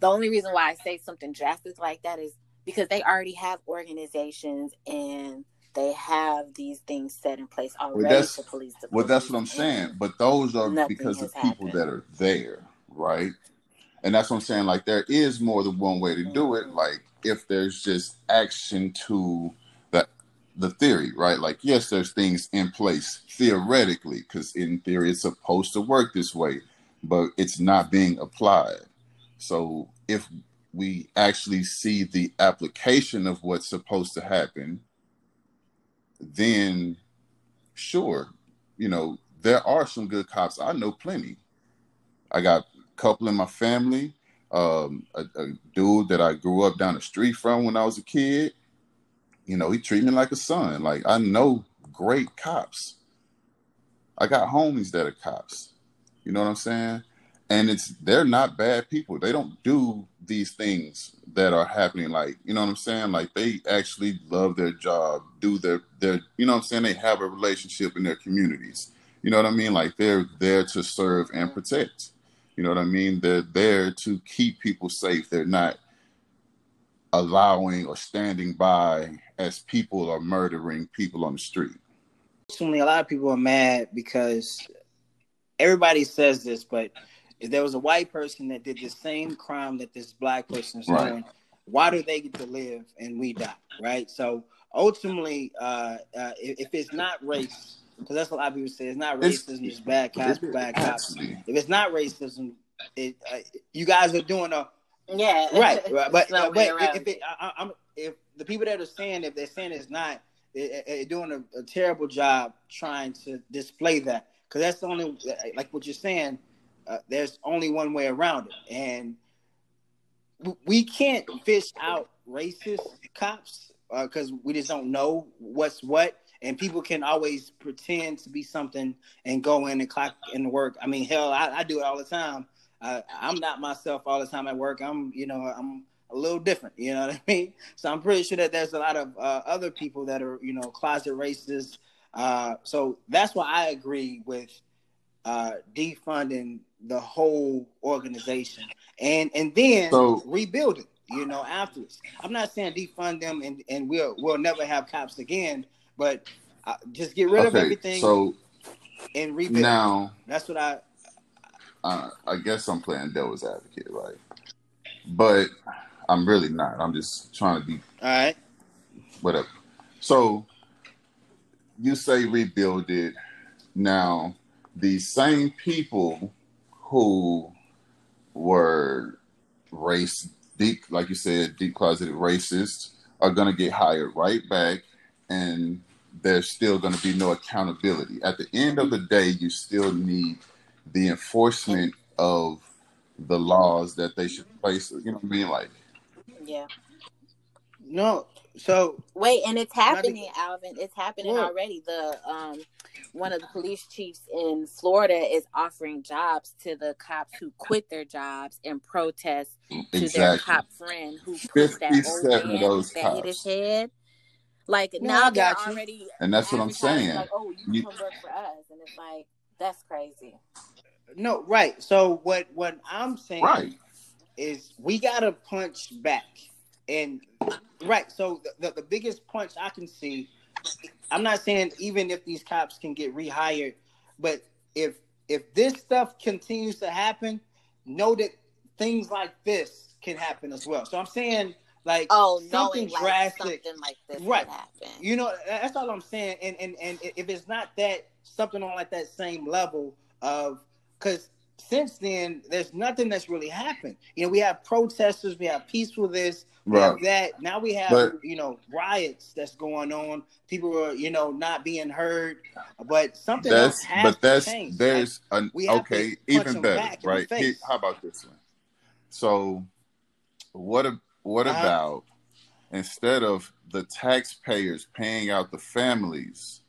the only reason why I say something drastic like that is because they already have organizations and they have these things set in place already to police the police. Well, that's what I'm saying. But those are because of people that are there, right? And that's what I'm saying. Like, there is more than one way to do it. Like, if there's just action to the theory, right? Like, yes, there's things in place theoretically, because in theory it's supposed to work this way, but it's not being applied. So if we actually see the application of what's supposed to happen, then sure, you know, there are some good cops. I know plenty. I got a couple in my family, a dude that I grew up down the street from when I was a kid. You know, he treated me like a son. Like, I know great cops. I got homies that are cops. You know what I'm saying? And they're not bad people. They don't do these things that are happening. Like, you know what I'm saying? Like, they actually love their job, do their you know what I'm saying? They have a relationship in their communities. You know what I mean? Like, they're there to serve and protect. You know what I mean? They're there to keep people safe. They're not allowing or standing by as people are murdering people on the street. Personally, a lot of people are mad because everybody says this, but if there was a white person that did the same crime that this black person is doing, why do they get to live and we die, right? So ultimately, if it's not race, because that's what a lot of people say, it's not racism, it's bad cops, bad cops. If it's not racism, you guys are doing if the people that are saying, if they're saying it's not, they're doing a terrible job trying to display that. Because that's the only, like what you're saying, there's only one way around it. And we can't fish out racist cops because we just don't know what's what. And people can always pretend to be something and go in and clock in the work. I mean, hell, I do it all the time. I'm not myself all the time at work. I'm a little different. You know what I mean? So I'm pretty sure that there's a lot of other people that are, you know, closet racists. So that's why I agree with defunding the whole organization and then rebuild it, you know, afterwards. I'm not saying defund them and we'll never have cops again, but just get rid of everything and rebuild it. That's what I guess I'm playing devil's advocate, right? But I'm really not. I'm just trying to be... All right. Whatever. So, you say rebuild it. Now, the same people who were like you said, deep closeted racists are going to get hired right back, and there's still going to be no accountability. At the end of the day, you still need the enforcement of the laws that they should place, you know what I mean? Like, yeah. No, So wait, and it's happening, Alvin. It's happening already. The one of the police chiefs in Florida is offering jobs to the cops who quit their jobs in protest to their cop friend who quit that old man that hit his head. Like now they're already, and that's what I'm saying. Like, oh, you can work for us, and it's like that's crazy. No, right. So what I'm saying is we gotta punch back. And right, so the biggest punch I can see, I'm not saying even if these cops can get rehired, but if this stuff continues to happen, know that things like this can happen as well. So I'm saying like something drastic, like something like this can happen. You know, that's all I'm saying. And if it's not that, something on like that same level of, because since then, there's nothing that's really happened. You know, we have protesters, we have peaceful this, we have that. Now we have, you know, riots that's going on. People are, you know, not being heard. But something else has to change. There's like, even better, right? How about this one? So, what about instead of the taxpayers paying out the families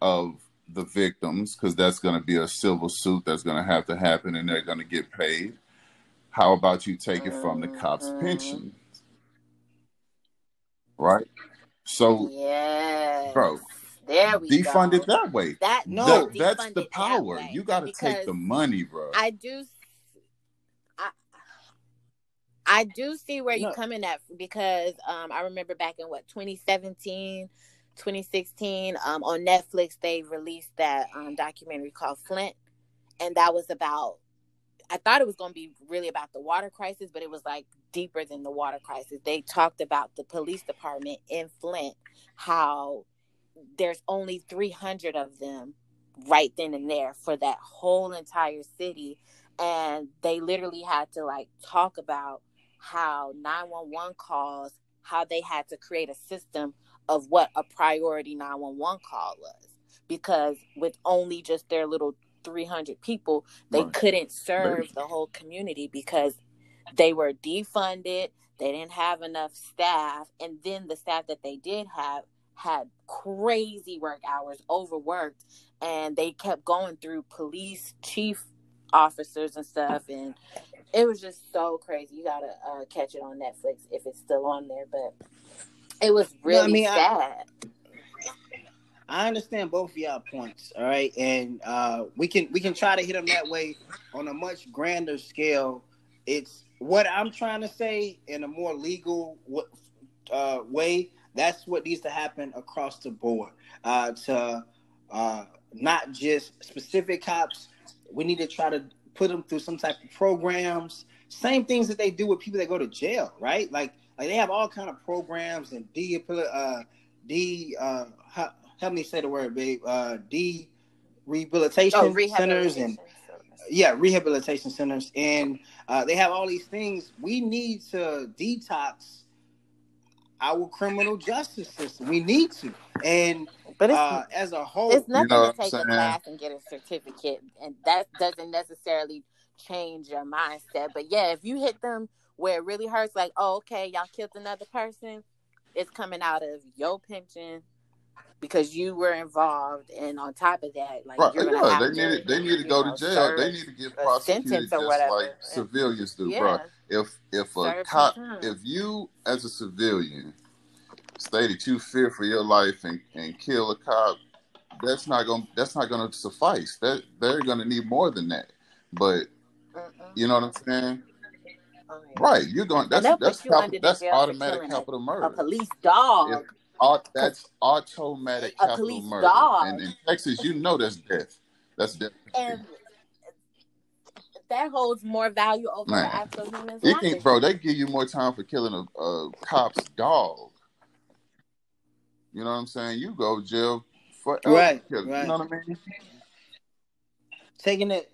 of the victims, because that's going to be a civil suit that's going to have to happen and they're going to get paid. How about you take it from the cops' pension? Right? So, there we defund it that way. That's the power. You got to take the money, bro. I do see where you're coming at because I remember back in 2017, 2016, on Netflix, they released that documentary called Flint, and that was about, I thought it was going to be really about the water crisis, but it was like deeper than the water crisis. They talked about the police department in Flint, how there's only 300 of them right then and there for that whole entire city, and they literally had to like talk about how 911 calls, how they had to create a system of what a priority 911 call was, because with only just their little 300 people, they couldn't serve the whole community because they were defunded, they didn't have enough staff, and then the staff that they did have had crazy work hours, overworked, and they kept going through police chief officers and stuff, and it was just so crazy. You gotta catch it on Netflix if it's still on there, but it was really sad. I understand both of y'all points, all right, and we can try to hit them that way on a much grander scale. It's what I'm trying to say in a more legal way. That's what needs to happen across the board to not just specific cops. We need to try to put them through some type of programs. Same things that they do with people that go to jail, right? Like they have all kind of programs and help me say the word, babe. Rehabilitation centers and rehabilitation centers, and they have all these things. We need to detox our criminal justice system. We need to, but as a whole, it's nothing to take a class and get a certificate, and that doesn't necessarily change your mindset. But yeah, if you hit them where it really hurts, like, oh, okay, y'all killed another person, it's coming out of your pension because you were involved, and on top of that, like, they need to go to jail. They need to get prosecuted just like civilians do, bro. If a cop, if you as a civilian say that you fear for your life and kill a cop, that's not gonna suffice. That they're gonna need more than that. But you know what I'm saying? Right, you're going. That's automatic capital murder. A police dog. That's automatic capital murder. Dog. And in Texas, you know that's death. That's death. And that holds more value over the actual human's life. Bro, they give you more time for killing a cop's dog. You know what I'm saying? You go to jail for killing. You know what I mean? Taking it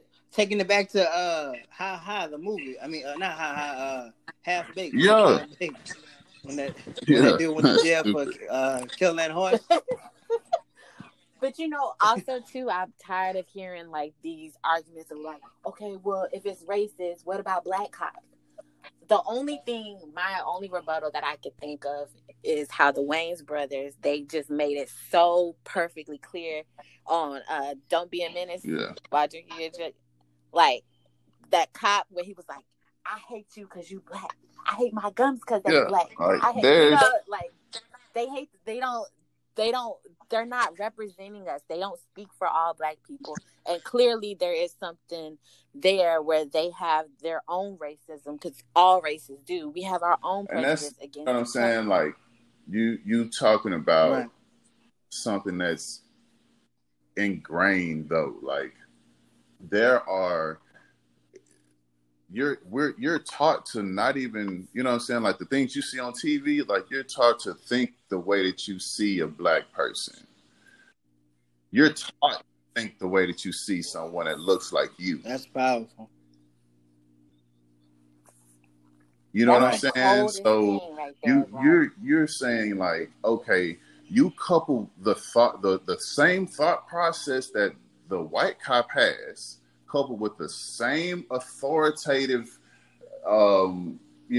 back to How High, the movie. I mean, not How High, Half Baked. Yeah. When they deal with the jail for killing that horse. But you know, also too, I'm tired of hearing like these arguments of like, okay, well, if it's racist, what about black cops? The only rebuttal that I could think of is how the Wayans brothers, they just made it so perfectly clear on Don't Be a Menace. Yeah. By drinking your drink. Like, that cop when he was like, I hate you because you black. I hate my gums because they're black. Like, I hate, you know, like, they hate, they don't, they're not representing us. They don't speak for all black people. And clearly there is something there where they have their own racism, because all races do. We have our own prejudice against them. You know what I'm saying? Like, you talking about something that's ingrained, though. Like, there are... You're taught to not even, you know what I'm saying? Like, the things you see on TV, like, you're taught to think the way that you see a black person. You're taught to think the way that you see someone that looks like you. That's powerful. You know what I'm saying? So right there, you're saying, like, okay, you couple the same thought process that the white cop has, coupled with the same authoritative, you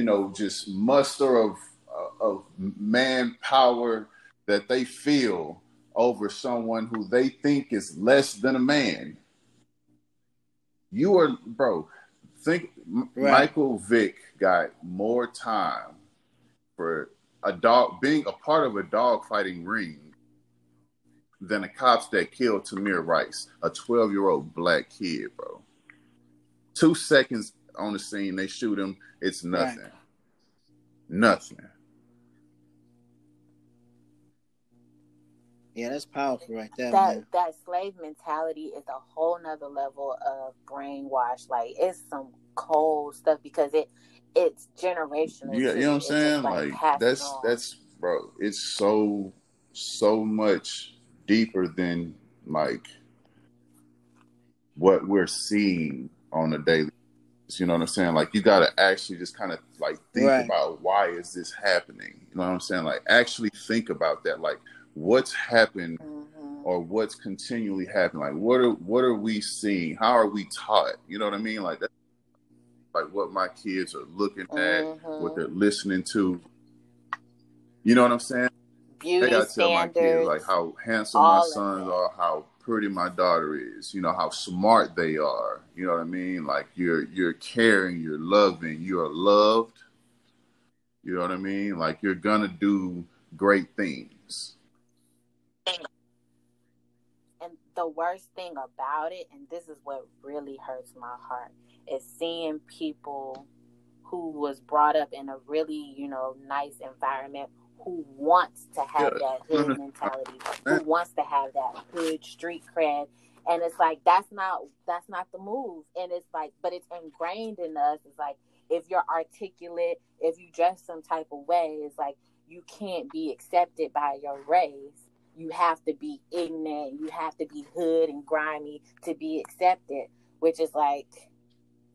know, just muster of manpower that they feel over someone who they think is less than a man. You are, bro, think Michael Vick got more time for a dog, being a part of a dog fighting ring, than the cops that killed Tamir Rice, a 12-year-old black kid, bro. 2 seconds on the scene, they shoot him. It's nothing. Right. Nothing. Yeah, that's powerful right there. That slave mentality is a whole nother level of brainwash. Like, it's some cold stuff because it's generational. Yeah, you know what I'm saying? Like that's bro. It's so much deeper than, like, what we're seeing on a daily basis. You know what I'm saying? Like, you got to actually just kind of, like, think about why is this happening? You know what I'm saying? Like, actually think about that. Like, what's happened or what's continually happening? Like, what are we seeing? How are we taught? You know what I mean? Like, that's, like, what my kids are looking at, what they're listening to. You know what I'm saying? Beauty standards. They gotta tell my kids, like, how handsome my sons are, how pretty my daughter is, you know, how smart they are. You know what I mean? Like, you're caring, you're loving, you are loved. You know what I mean? Like, you're gonna do great things. And the worst thing about it, and this is what really hurts my heart, is seeing people who was brought up in a really, you know, nice environment, who wants to have that hood mentality, who wants to have that hood street cred. And it's like, that's not the move. And it's like, but it's ingrained in us. It's like, if you're articulate, if you dress some type of way, it's like, you can't be accepted by your race. You have to be ignorant. You have to be hood and grimy to be accepted, which is like,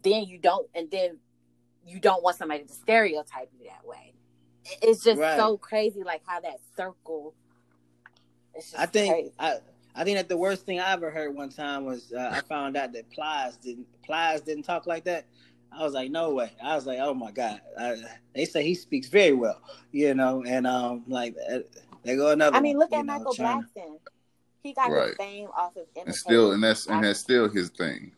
then you don't want somebody to stereotype you that way. It's just so crazy, like, how that circle. It's just crazy. I think that the worst thing I ever heard one time was I found out that Plies didn't talk like that. I was like, no way. I was like, oh my god. They say he speaks very well, you know. And like, they go another. I mean, look at Michael Jackson. He got the fame off of imitating. And that's still his thing.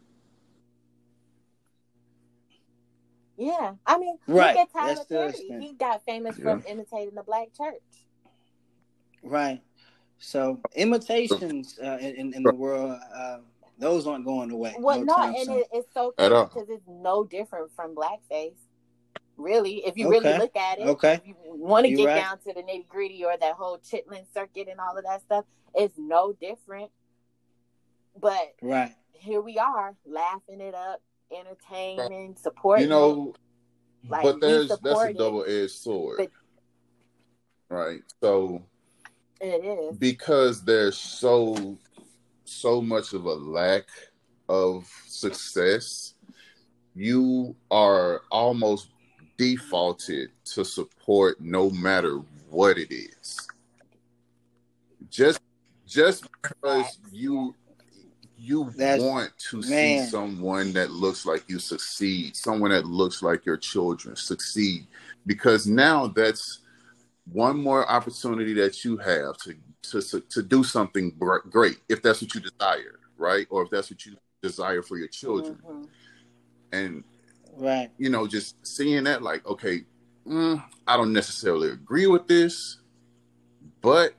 Yeah, I mean, look at Tyler Perry. He got famous from imitating the black church. Right. So imitations in the world, those aren't going away. Well, it's so crazy because it's no different from blackface. Really, if you really look at it, if you want to get down to the nitty gritty or that whole chitlin circuit and all of that stuff, it's no different. But here we are laughing it up. Entertaining, support, you know, like, but that's a double-edged sword, right? So it is, because there's so much of a lack of success. You are almost defaulted to support, no matter what it is. Just because you want to see someone that looks like you succeed, someone that looks like your children succeed, because now that's one more opportunity that you have to do something great, if that's what you desire, right? Or if that's what you desire for your children. Mm-hmm. And, right, you know, just seeing that, like, okay, I don't necessarily agree with this, but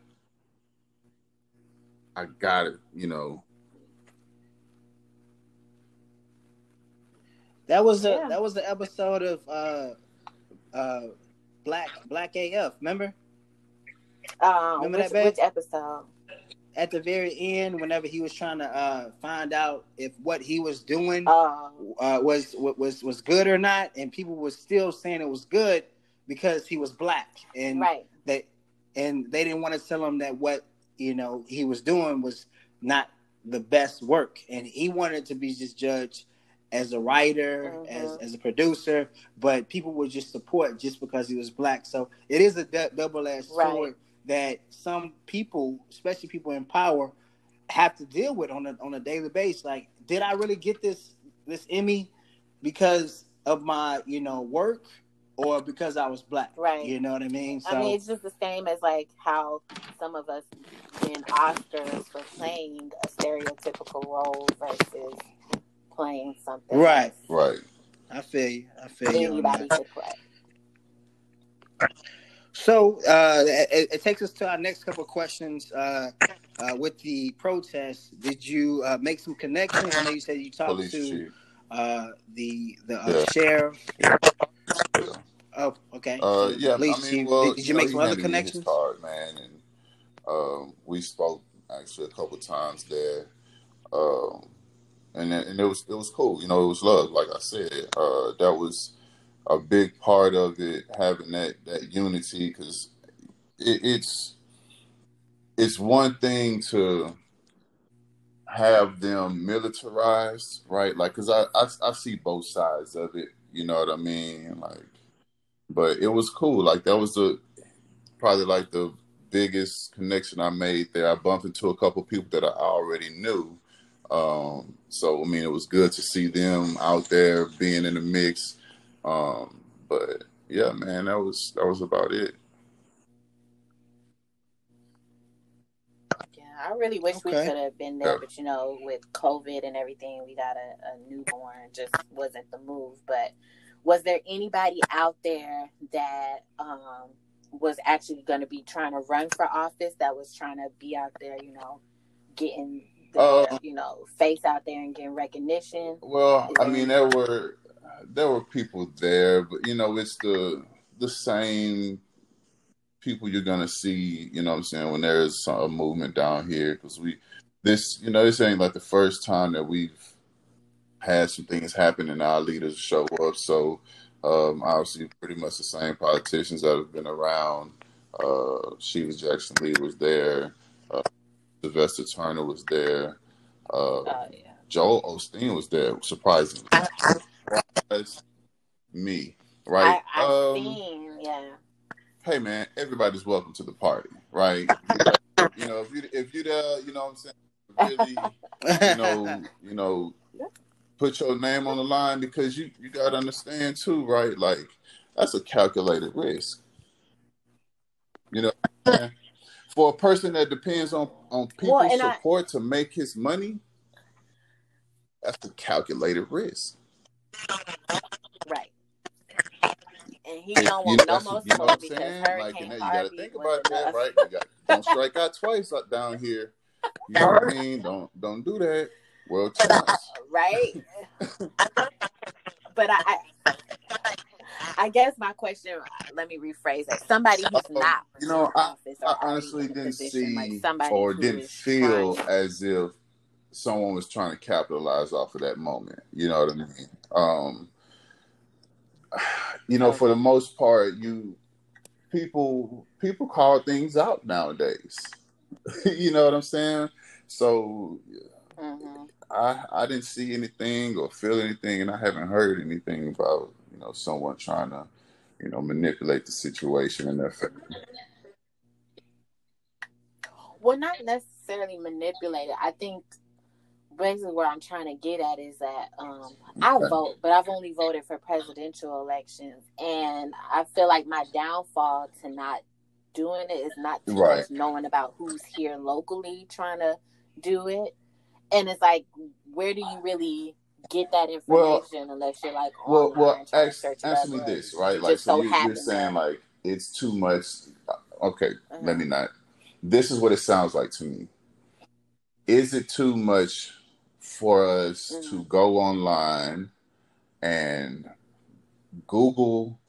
I got it, you know. That was the that was the episode of Black AF. Remember? Remember that? Which episode? At the very end, whenever he was trying to find out if what he was doing was good or not, and people were still saying it was good because he was black, and they didn't want to tell him that what, you know, he was doing was not the best work, and he wanted to be just judged as a writer, mm-hmm. as a producer, but people would just support just because he was black. So it is a double-edged sword that some people, especially people in power, have to deal with on a daily basis. Like, did I really get this Emmy because of my, you know, work, or because I was black? Right. You know what I mean? So, I mean, it's just the same as like how some of us win Oscars for playing a stereotypical role versus playing something. Right. Else. Right. I feel you. Anybody could play. So it takes us to our next couple of questions. With the protest, did you make some connections? I know you said you talked to the sheriff. Yeah. Oh, okay. Yeah. Police chief. Well, did you make some other connections? Card, man, and we spoke actually a couple of times there, and it was cool. You know, it was love. Like I said, that was a big part of it, having that unity, because it's one thing to have them militarized, right? Like, because I see both sides of it, you know what I mean? Like, but it was cool. Like, that was probably the biggest connection I made there. I bumped into a couple people that I already knew. So, I mean, it was good to see them out there being in the mix. But yeah, man, that was about it. Yeah, I really wish we could have been there, but you know, with COVID and everything, we got a newborn, just wasn't the move. But was there anybody out there that was actually going to be trying to run for office, that was trying to be out there, you know, getting the you know, face out there and getting recognition? Well, I mean, there were people there, but you know, it's the same people you're gonna see, you know what I'm saying, when there's a movement down here, because this ain't like the first time that we've had some things happen and our leaders show up. So obviously pretty much the same politicians that have been around. Sheila Jackson Lee was there, Sylvester Turner was there, Joel Osteen was there, surprisingly. That's me, right? I've seen, yeah. Hey, man, everybody's welcome to the party, right? You know, if you're there, you know what I'm saying, really, you know, put your name on the line, because you got to understand too, right? Like, that's a calculated risk. You know what I'm saying? For a person that depends on people's support to make his money, that's a calculated risk. Right, and he don't want no more smoke, because Hurricane Harvey. You gotta think about that, right? Don't strike out twice down here. You know what I mean? Don't do that. Well, right. But I guess my question. Let me rephrase it. Somebody who's not, you know, I honestly didn't see, like, or didn't feel as if someone was trying to capitalize off of that moment. You know what I mean? You know, for the most part, people call things out nowadays. You know what I'm saying? So I didn't see anything or feel anything, and I haven't heard anything about, you know, someone trying to, you know, manipulate the situation in their favor. Well, not necessarily manipulate it. I think basically where I'm trying to get at is that I vote, but I've only voted for presidential elections, and I feel like my downfall to not doing it. It's not too right. much knowing about who's here locally trying to do it. And it's like, where do you really get that information unless you're like, ask me this, right? Like, so you're saying like, it's too much. Okay, mm-hmm. let me not. This is what it sounds like to me. Is it too much for us mm-hmm. to go online and Google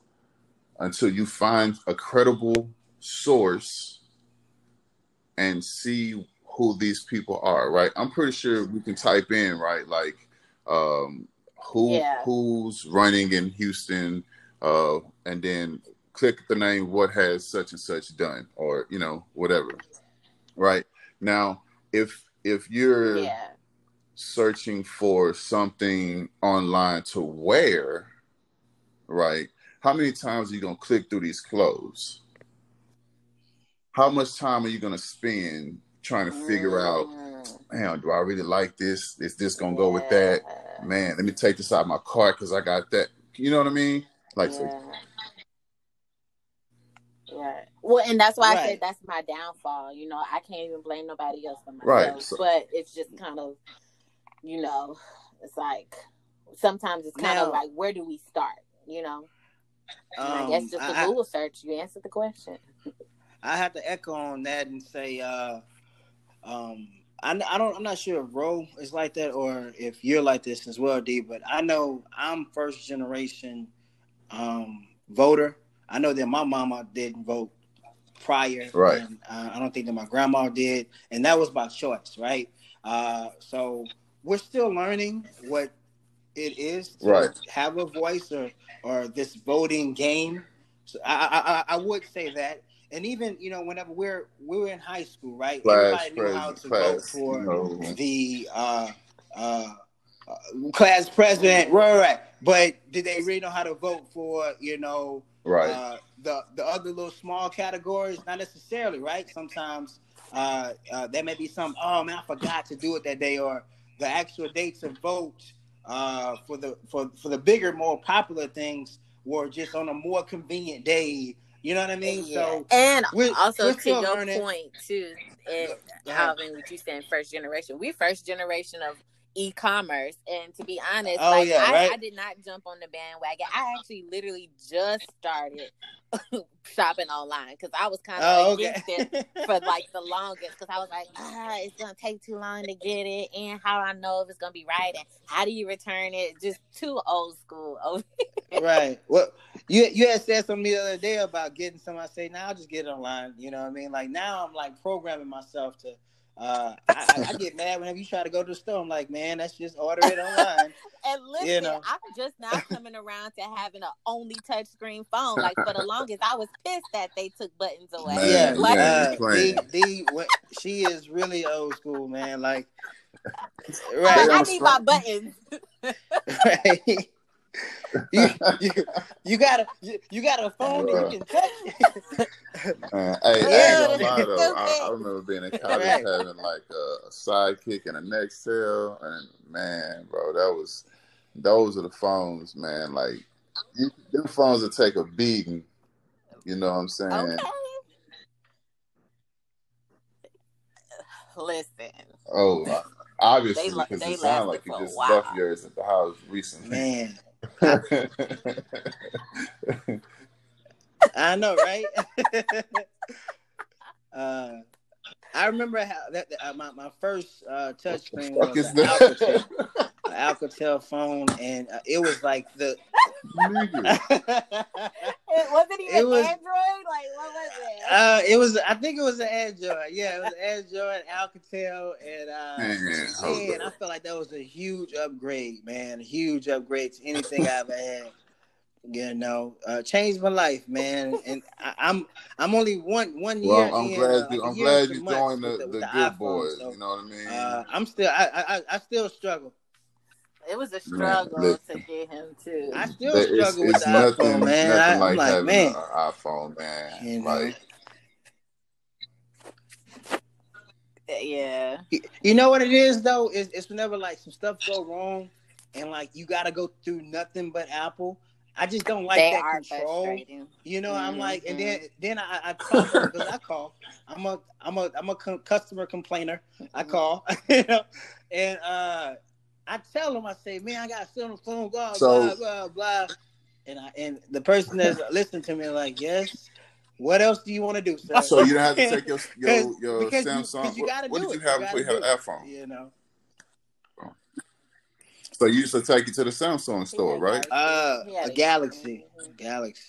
until you find a credible source and see who these people are, right? I'm pretty sure we can type in, right? Like, who's running in Houston, and then click the name, what has such and such done, or, you know, whatever. Right? Now, if you're searching for something online to wear, right, how many times are you going to click through these clothes? How much time are you going to spend trying to figure out, man, do I really like this? Is this going to go with that? Man, let me take this out of my cart because I got that. You know what I mean? Like, well, and that's why I said that's my downfall. You know, I can't even blame nobody else for myself. Right. So, but it's just kind of, you know, it's like sometimes it's kind of like, where do we start? You know, I guess just a Google search. You answered the question. I have to echo on that and say, I'm not sure if Ro is like that or if you're like this as well, D. But I know I'm first generation voter. I know that my mama didn't vote prior. Right. And, I don't think that my grandma did. And that was by choice, right? So we're still learning what it is to have a voice or this voting game. So I would say that. And even, you know, whenever we were in high school, right? Everybody knew how to vote for the class president. Right. But did they really know how to vote for, you know, the other little small categories? Not necessarily, right? Sometimes there may be some, oh man, I forgot to do it that day, or the actual dates of vote for the bigger, more popular things were just on a more convenient day. You know what I mean? Yeah. So, and also to your point too, Alvin, what you said, first generation. We first generation of e-commerce, and to be honest, I did not jump on the bandwagon. I actually literally just started shopping online because I was kind of against it for like the longest, because I was like, it's gonna take too long to get it, and how do I know if it's gonna be right, and how do you return it? Just too old school over here. Right. Well, you had said something the other day about getting something. I say, now I'll just get it online. You know what I mean? Like, now I'm like programming myself to. I get mad whenever you try to go to the store. I'm like, man, let's just order it online. And listen, you know? I'm just now coming around to having an only touchscreen phone. Like, for the longest, I was pissed that they took buttons away. Man, like, she is really old school, man. Like, I need my buttons. Right. You got a phone that you can touch. I remember being in college having like a Sidekick and a Nextel, and man, bro, those are the phones, man. Like, them phones will take a beating. You know what I'm saying? Okay. Listen. Oh, obviously, because it sounds like you just left yours at the house recently, man. I know, right? I remember how that my first touchscreen was an Alcatel phone, and it was like the. It wasn't even Android. Like, what was it? It was. I think it was an Android. Yeah, it was Android, Alcatel, and man, I feel like that was a huge upgrade, man. A huge upgrade to anything I've ever had. You know, changed my life, man. And I'm only one year. Well, I'm glad you joined the good boys. So, you know what I mean? I still struggle. It was a struggle to get him too. I still struggle with the iPhone, man. I'm like, man, iPhone, man. You know? Like, yeah. You know what it is though? It's whenever like some stuff go wrong, and like you gotta go through nothing but Apple. I just don't like that control. You know, I'm like, and then I call because I call. I'm a customer complainer. I call, you know, and I tell them, I say, man, I got to sit on the phone, blah, blah, blah, blah. And the person that's listening to me, like, yes. What else do you want to do, sir? So you don't have to take your Samsung. What did you have before you had an iPhone? You know. So you used to take it to the Samsung store, right? A Galaxy. Galaxy.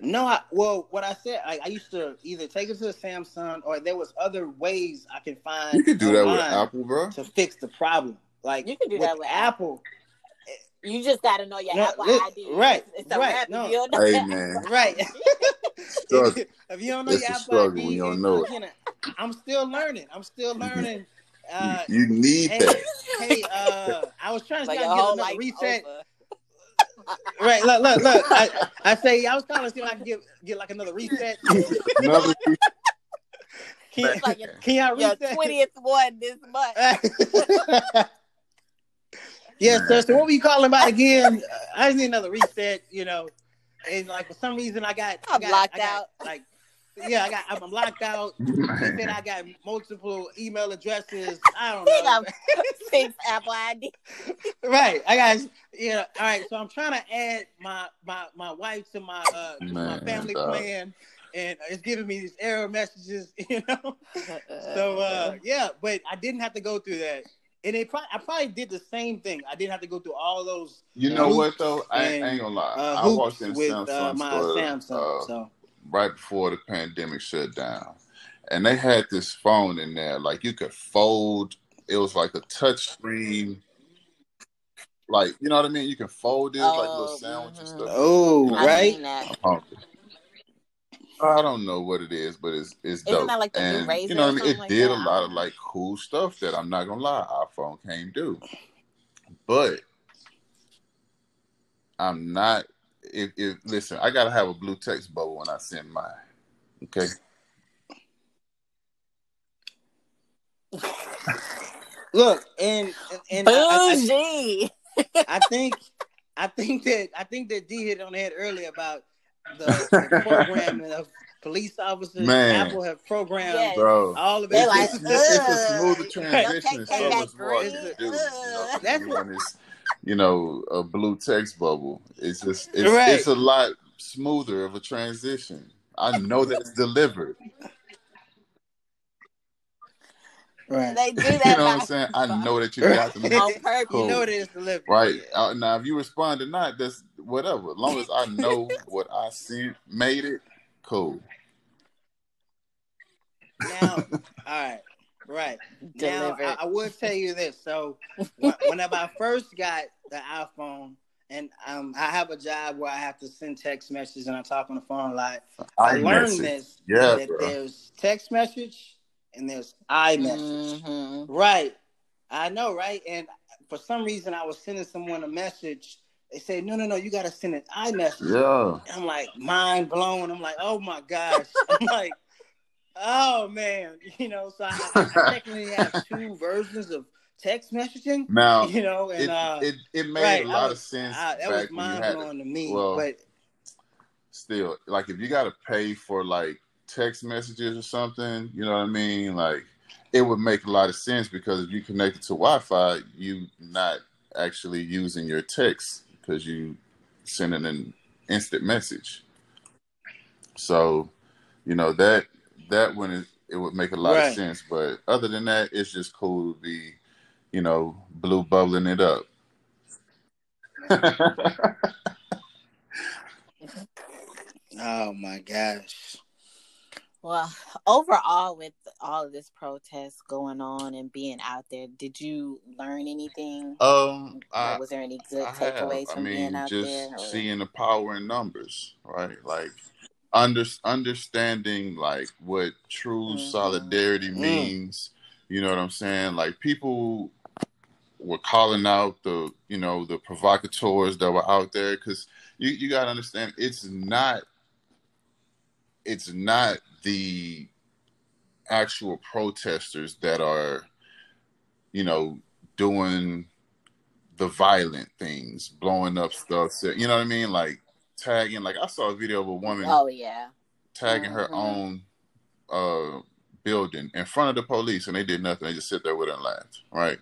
No, what I said, I used to either take it to the Samsung, or there was other ways I could find. You could do that with Apple, bro. To fix the problem. Like, you can do that with Apple. You just got to know your Apple ID. Right. It's right. No. You don't know hey, man. Right. If you don't know your Apple ID, when you don't know it. I'm still learning. You need that. Hey, I was trying to get another reset. Right, look. I say I was trying to see if I can get like another reset. Another reset. Can I reset? Your 20th one this month. Yes, sir. So what were you calling about again? I just need another reset, you know. And like for some reason, I got locked out. Like, yeah, I'm locked out. Man. He said I got multiple email addresses. I don't know. Six Apple ID. Right. I got, you know, all right. So I'm trying to add my wife to my family plan, and it's giving me these error messages, you know. So yeah, but I didn't have to go through that. And I probably did the same thing. I didn't have to go through all those. You know what though? I ain't gonna lie. I watched them with my Samsung. So. Right before the pandemic shut down, and they had this phone in there like you could fold. It was like a touch screen, like you know what I mean. You can fold it like little sandwiches stuff. Oh, you know right. I don't know what it is, but it's dope. Isn't that like the new Razor? You know what I mean? It did a lot of like cool stuff that I'm not gonna lie, iPhone can't do. But I'm not. If listen, I gotta have a blue text bubble when I send mine. Okay. Look, and I think that D hit on the head earlier about the programming of police officers. Man. Apple have programmed all of it. Like, it's a smoother transition. That's what it's. You know, a blue text bubble. It's just, it's a lot smoother of a transition. I know that it's delivered. Right. They do that. You know what I'm saying? I know that you got them. Cool. You know that it's delivered. Right. Now, if you respond or not, that's whatever. As long as I know what I sent, made it, cool. Now, all right. Right. Delivered. Now, I will tell you this. So, whenever I first got the iPhone, and I have a job where I have to send text messages and I talk on the phone a lot, I learned this. Yeah, that there's text message and there's iMessage. Mm-hmm. Right. I know, right? And for some reason, I was sending someone a message. They said, no, you got to send an iMessage. Yeah. And I'm like, mind blown. I'm like, oh my gosh. I'm like, oh man, you know, so I technically have two versions of text messaging now, you know, and it made a lot of sense. That was mind blowing to me, but still, like, if you got to pay for like text messages or something, you know what I mean? Like, it would make a lot of sense because if you connect it to Wi-Fi, you're not actually using your text because you sending an instant message. So, you know, that one it would make a lot of sense, but other than that, it's just cool to be, you know, blue bubbling it up. Oh my gosh! Well, overall, with all of this protest going on and being out there, did you learn anything? Was there any good takeaways from being out there? Just seeing the power in numbers, right? Like. Understanding like what true solidarity means, you know what I'm saying? Like people were calling out the, you know, the provocateurs that were out there because you gotta understand it's not the actual protesters that are, you know, doing the violent things, blowing up stuff, you know what I mean? Like tagging, like I saw a video of a woman tagging her own building in front of the police, and they did nothing. They just sit there with her and laugh, right?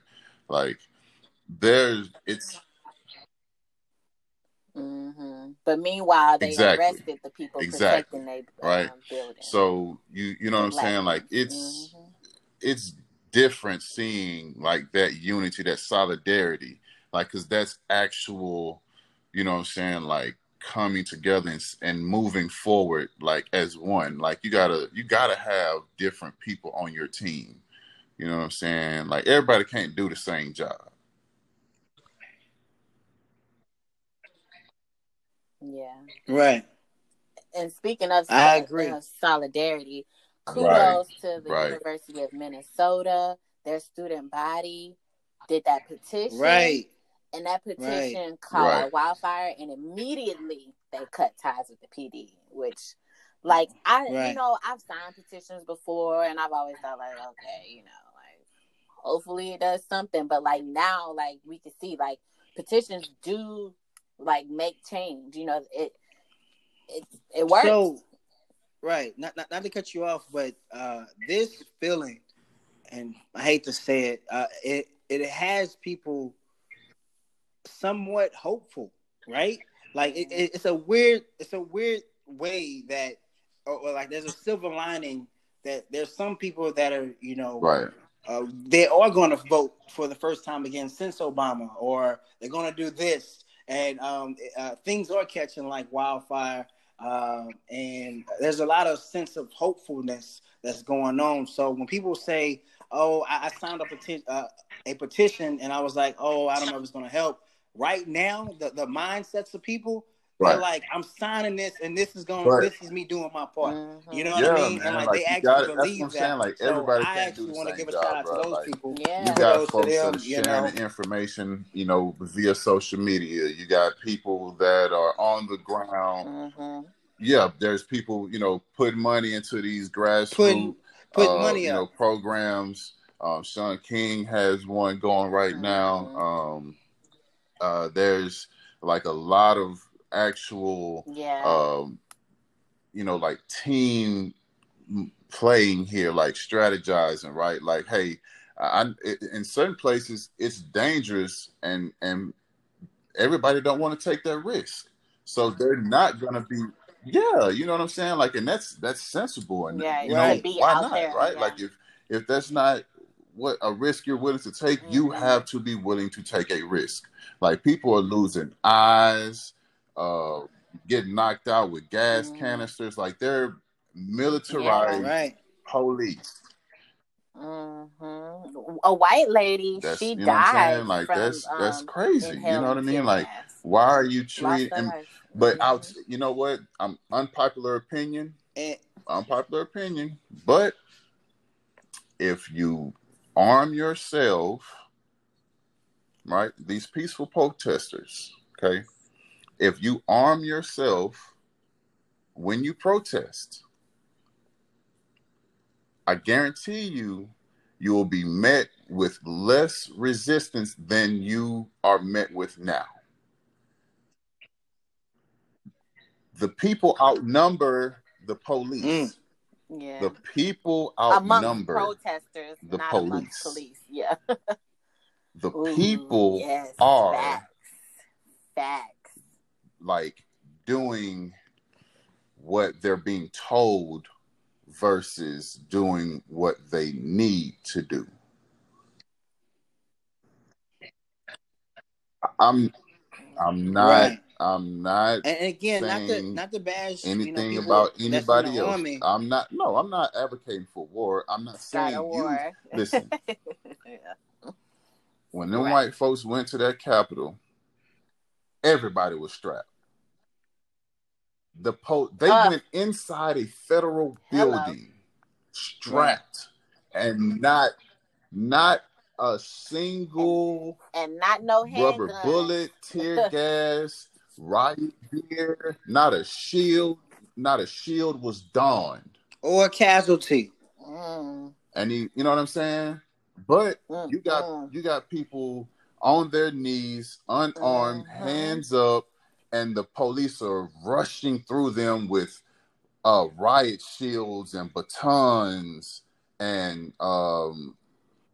Like But meanwhile, they arrested the people protecting their building. So you know what I'm saying? Like it's different seeing like that unity, that solidarity, like because that's actual, you know what I'm saying? Like coming together and moving forward like as one. Like you gotta have different people on your team. You know what I'm saying? Like everybody can't do the same job. Yeah. Right. And speaking of solidarity, kudos to the University of Minnesota. Their student body did that petition. Right. And that petition caught a wildfire, and immediately they cut ties with the PD, which, like, you know, I've signed petitions before, and I've always thought, like, okay, you know, like, hopefully it does something. But, like, now, like, we can see, like, petitions do, like, make change. You know, it works. So, not to cut you off, but this feeling, and I hate to say it, it has people somewhat hopeful, right? Like it's a weird way that, or like there's a silver lining that there's some people that are, you know, they are going to vote for the first time again since Obama, or they're going to do this, and things are catching like wildfire, and there's a lot of sense of hopefulness that's going on. So when people say, "Oh, I signed a petition," and I was like, "Oh, I don't know if it's going to help." Right now, the mindsets of people are like, I'm signing this, and this is going. This is me doing my part. Mm-hmm. You know what I mean? Man. And like they actually believe that. Like, everybody so I actually want to give a shout out to those people. Yeah. You got folks that are sharing the information, you know, via social media. You got people that are on the ground. Mm-hmm. Yeah, there's people, you know, putting money into these grassroots programs. Sean King has one going right now. There's like a lot of actual, you know, like team playing here, like strategizing, right? Like, hey, in certain places it's dangerous, and everybody don't want to take that risk, so they're not gonna be. Yeah, you know what I'm saying? Like, and that's sensible, and you know, why not, right? Yeah. Like, if that's not what a risk you're willing to take, you have to be willing to take a risk. Like, people are losing eyes, getting knocked out with gas canisters. Like, they're militarized police. A white lady, she died. Like, that's crazy. You know what I mean? Like, why are you treating? But you know what? I'm unpopular opinion. But if you arm yourself, right? These peaceful protesters, okay? If you arm yourself when you protest, I guarantee you will be met with less resistance than you are met with now. The people outnumber the police. Yeah. The people outnumber protesters, the police. Yeah. The people are facts. Like doing what they're being told versus doing what they need to do. I'm not. And again, not to bash anything, you know, about anybody else. Army. I'm not advocating for war. I'm not saying war. Listen. When them white folks went to that Capitol, everybody was strapped. They went inside a federal building, strapped, and not a single and not no rubber handguns. Bullet, tear gas. Right here, not a shield was donned, or a casualty. And you know what I'm saying? But you got people on their knees, unarmed, hands up, and the police are rushing through them with riot shields and batons and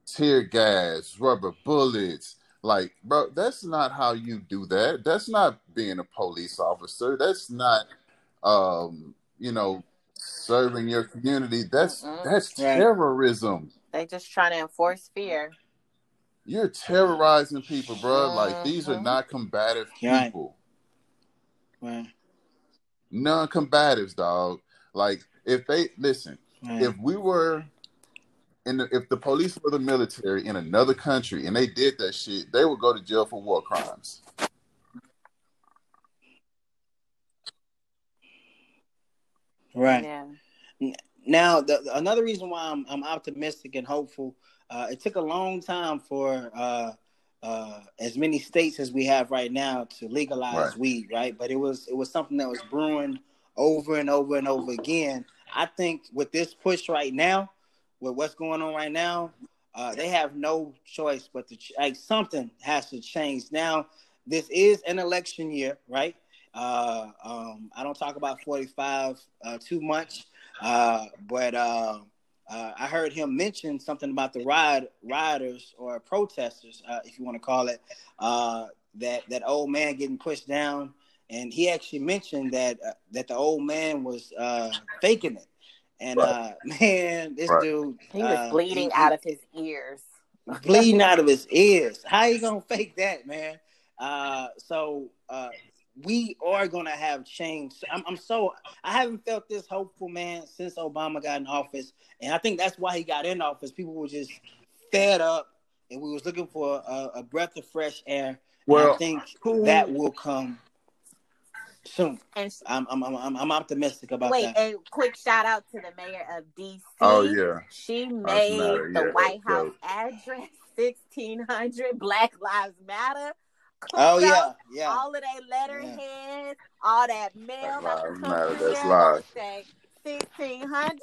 tear gas, rubber bullets. Like, bro, that's not how you do that. That's not being a police officer. That's not, you know, serving your community. That's terrorism. They just trying to enforce fear. You're terrorizing people, bro. Like, these are not combative people. Right. Non-combatives, dog. Like, if they listen, if we were in the, if the police were the military in another country and they did that shit, they would go to jail for war crimes. Right. Yeah. Now, another reason why I'm optimistic and hopeful. It took a long time for as many states as we have right now to legalize weed, right? But it was something that was brewing over and over and over again. I think with this push right now, with what's going on right now, they have no choice but to something has to change. Now, this is an election year, right? I don't talk about 45 too much, but I heard him mention something about the rioters or protesters, if you want to call it, that old man getting pushed down. And he actually mentioned that the old man was faking it. And, man, this dude... He was bleeding out of his ears. Bleeding out of his ears. How you going to fake that, man? So we are going to have change. I haven't felt this hopeful, man, since Obama got in office. And I think that's why he got in office. People were just fed up, and we was looking for a breath of fresh air. Well, and I think that will come soon. I'm optimistic about that. Wait, and quick shout out to the mayor of D.C. Oh, yeah. She made the White House address, 1600 Black Lives Matter. Oh, yeah. All of that letterhead, all that mail. That's live. 1600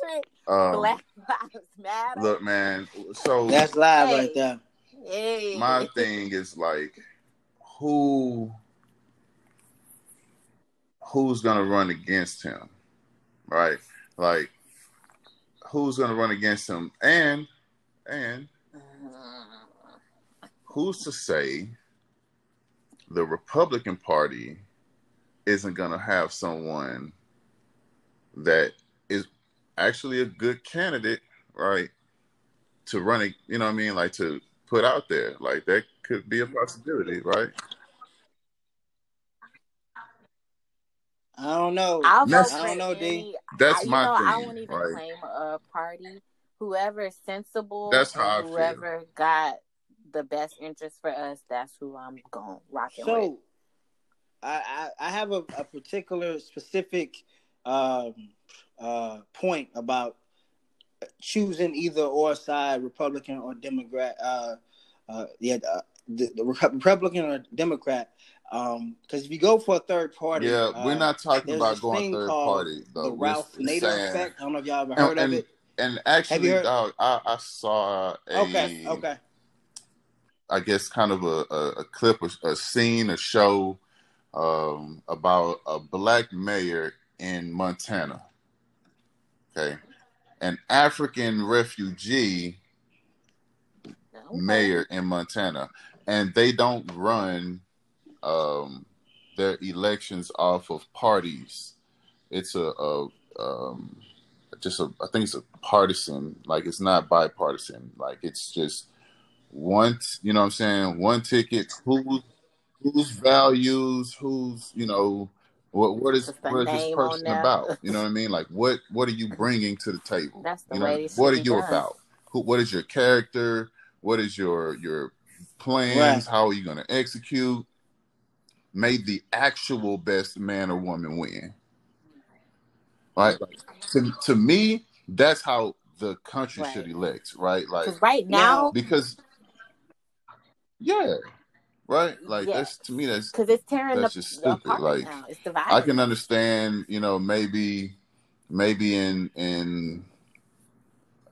Black Lives Matter. Look, man. So that's live right there. Hey. My thing is like, who's gonna run against him, right? Like, who's gonna run against him, and who's to say the Republican Party isn't going to have someone that is actually a good candidate, right, to run it, you know what I mean, like to put out there. Like, that could be a possibility, right? I don't know. I don't know, D. That's my thing. I won't even claim a party. Whoever's sensible, that's how whoever got the best interest for us, that's who I'm going to rock it with. So, I have a particular specific point about choosing either or side, Republican or Democrat. The Republican or Democrat. Because if you go for a third party... Yeah, we're not talking about going third party, though. The Ralph Nader effect. I don't know if y'all ever heard of it. And actually, dog, I saw a... Okay. I guess kind of a clip, a scene, a show about a black mayor in Montana. Okay, an African refugee mayor in Montana, and they don't run their elections off of parties. It's I think it's a partisan, like it's not bipartisan, like it's just. Once, you know what I'm saying, one ticket, whose values, who's, you know, what is this person about? You know what I mean? Like, what are you bringing to the table? That's the way. What are you about? What is your character? What is your plans? Right. How are you going to execute? May the actual best man or woman win. Right? Like, to me, that's how the country should elect, right? Like, right now, because... Yeah, right. Like that's, to me, that's because it's tearing that's just stupid. Like now. It's divided. I can understand, you know, maybe in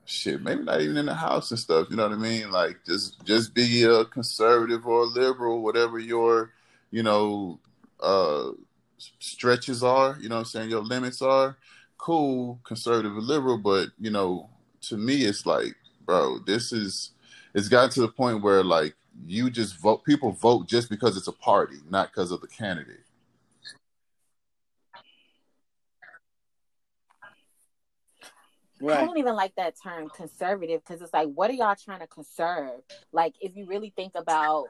shit, maybe not even in the house and stuff, you know what I mean? Like, just be a conservative or a liberal, whatever your, you know, stretches are, you know what I'm saying, your limits are, cool, conservative or liberal, but, you know, to me, it's like, bro, this is, it's gotten to the point where, like, you just vote, people vote just because it's a party, not because of the candidate. Right. I don't even like that term conservative, because it's like, what are y'all trying to conserve? Like, if you really think about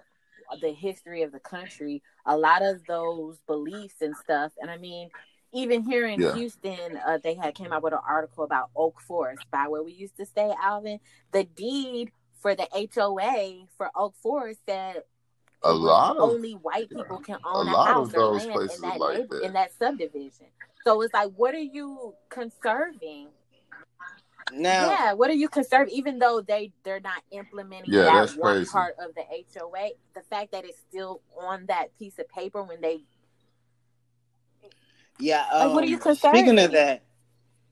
the history of the country, a lot of those beliefs and stuff, and I mean, even here in Houston, they had came out with an article about Oak Forest, by where we used to stay, Alvin. The deed for the HOA for Oak Forest said a lot of, only white people can own a house or land in that, like that, in that subdivision. So it's like, what are you conserving? Now, yeah, what are you conserving? Even though they're not implementing that one crazy part of the HOA, the fact that it's still on that piece of paper when they, like, what are you conserving?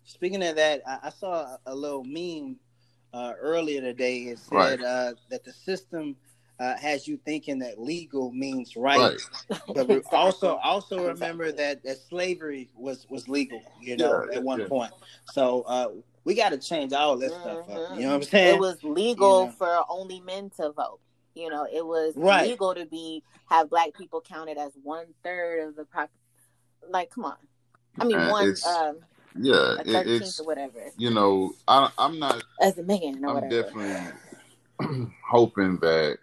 Speaking of that, I saw a little meme earlier today. It said that the system has you thinking that legal means right. But we also remember that slavery was legal, you know, at one point. So, we got to change all this stuff up. You know what I'm saying? It was legal for only men to vote. You know, it was legal to have black people counted as 1/3 of the population. Like, come on. I mean, a 13th or whatever. You know, I'm not as a man. Or I'm definitely hoping that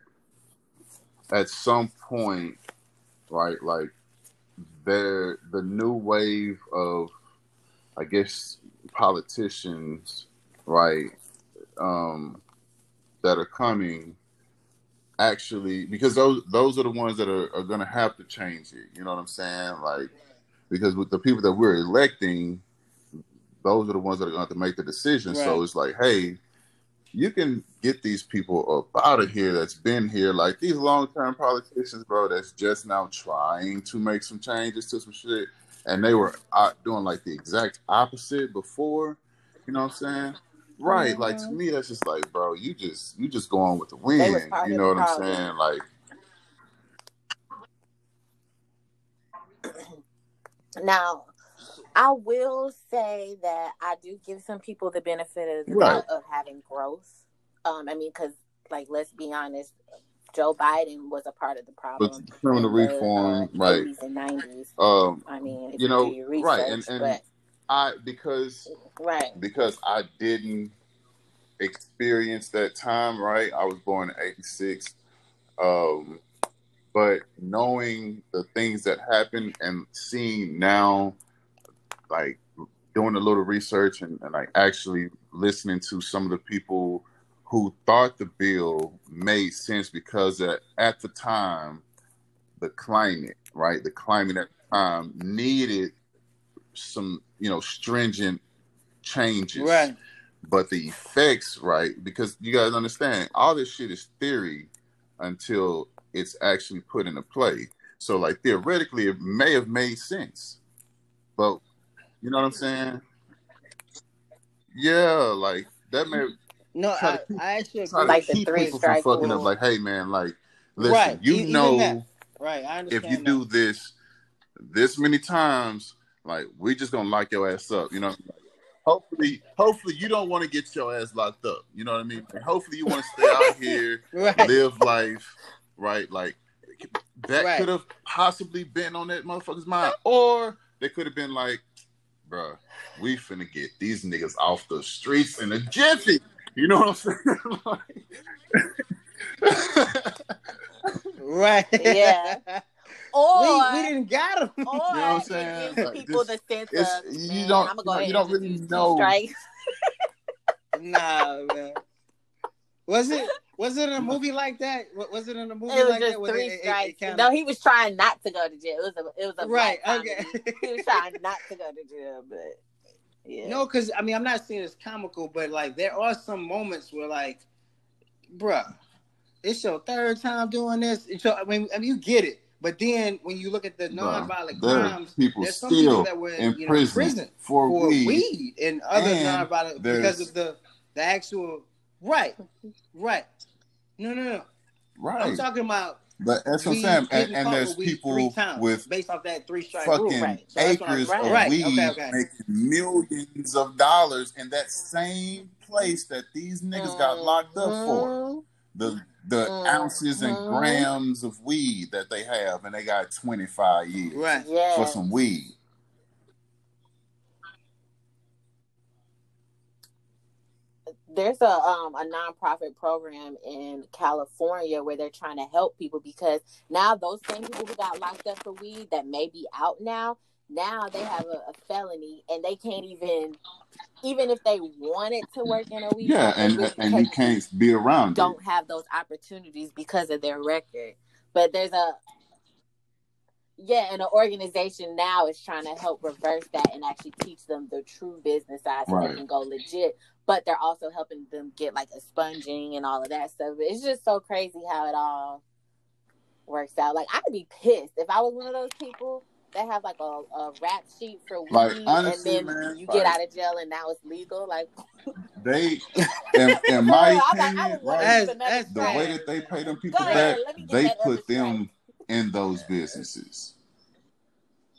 at some point, right, like the new wave of, I guess, politicians, right, that are coming, actually, because those are the ones that are going to have to change it. You know what I'm saying? Like, because with the people that we're electing, those are the ones that are going to have to make the decision. Right. So it's like, hey, you can get these people up out of here that's been here. Like, these long-term politicians, bro, that's just now trying to make some changes to some shit. And they were doing, like, the exact opposite before, you know what I'm saying? Right, like, to me, that's just like, bro, you just go on with the wind, you know what I'm saying? Like, now, I will say that I do give some people the benefit of the doubt of having growth. I mean, because, like, let's be honest, Joe Biden was a part of the problem. But criminal reform, right? 80s and 90s. I mean, you know, you research, right? And because I didn't experience that time, right? I was born in '86, but knowing the things that happened and seeing now, like doing a little research and like actually listening to some of the people who thought the bill made sense because at the time, the climate at the time needed some, you know, stringent changes. Right. But the effects, right, because you guys understand, all this shit is theory until it's actually put into play. So, like, theoretically, it may have made sense. But, you know what I'm saying? Yeah, like, that may have... No, I actually agree. Like the three strikes rule. Fucking up. Like, hey, man, like, listen, right. You know, right? I understand. If you do this many times, like, we just gonna lock your ass up. You know, hopefully, you don't want to get your ass locked up. You know what I mean? And hopefully, you want to stay out here, live life, right? Like that could have possibly been on that motherfucker's mind, or they could have been like, bruh, we finna get these niggas off the streets in a jiffy. You know what I'm saying? Right. Yeah. Or we didn't got them. Or you know what I'm saying? It gives like people this, the sense of, man, I'm going to go ahead and really know. Strikes. Nah, man. Was it in a movie like that? Was it in a movie it was like just that? Three strikes. No, he was trying not to go to jail. It was a right. Okay. He was trying not to go to jail, but. Yeah. No, because, I mean, I'm not saying it's comical, but, like, there are some moments where, like, bruh, it's your third time doing this. I mean, you get it. But then when you look at the nonviolent crimes, there's some people that were in prison for weed and other nonviolent because of the The actual right. No. Right. I'm talking about. But that's what I'm saying. And there's people with based off that three-strike fucking rule, right? So acres of weed making millions of dollars in that same place that these niggas got locked up for. The ounces and grams of weed that they have, and they got 25 years for some weed. There's a nonprofit program in California where they're trying to help people, because now those same people who got locked up for weed that may be out now they have a felony, and they can't even if they wanted to work in a weed and you can't be around. Don't have those opportunities because of their record. But there's and an organization now is trying to help reverse that and actually teach them the true business side so they can go legit. But they're also helping them get like expunging and all of that stuff. It's just so crazy how it all works out. Like, I would be pissed if I was one of those people that have like a rap sheet for weed, like, honestly, and then you get out of jail and now it's legal. Like, they, in my opinion, the way that they pay them people back, they put them in those businesses.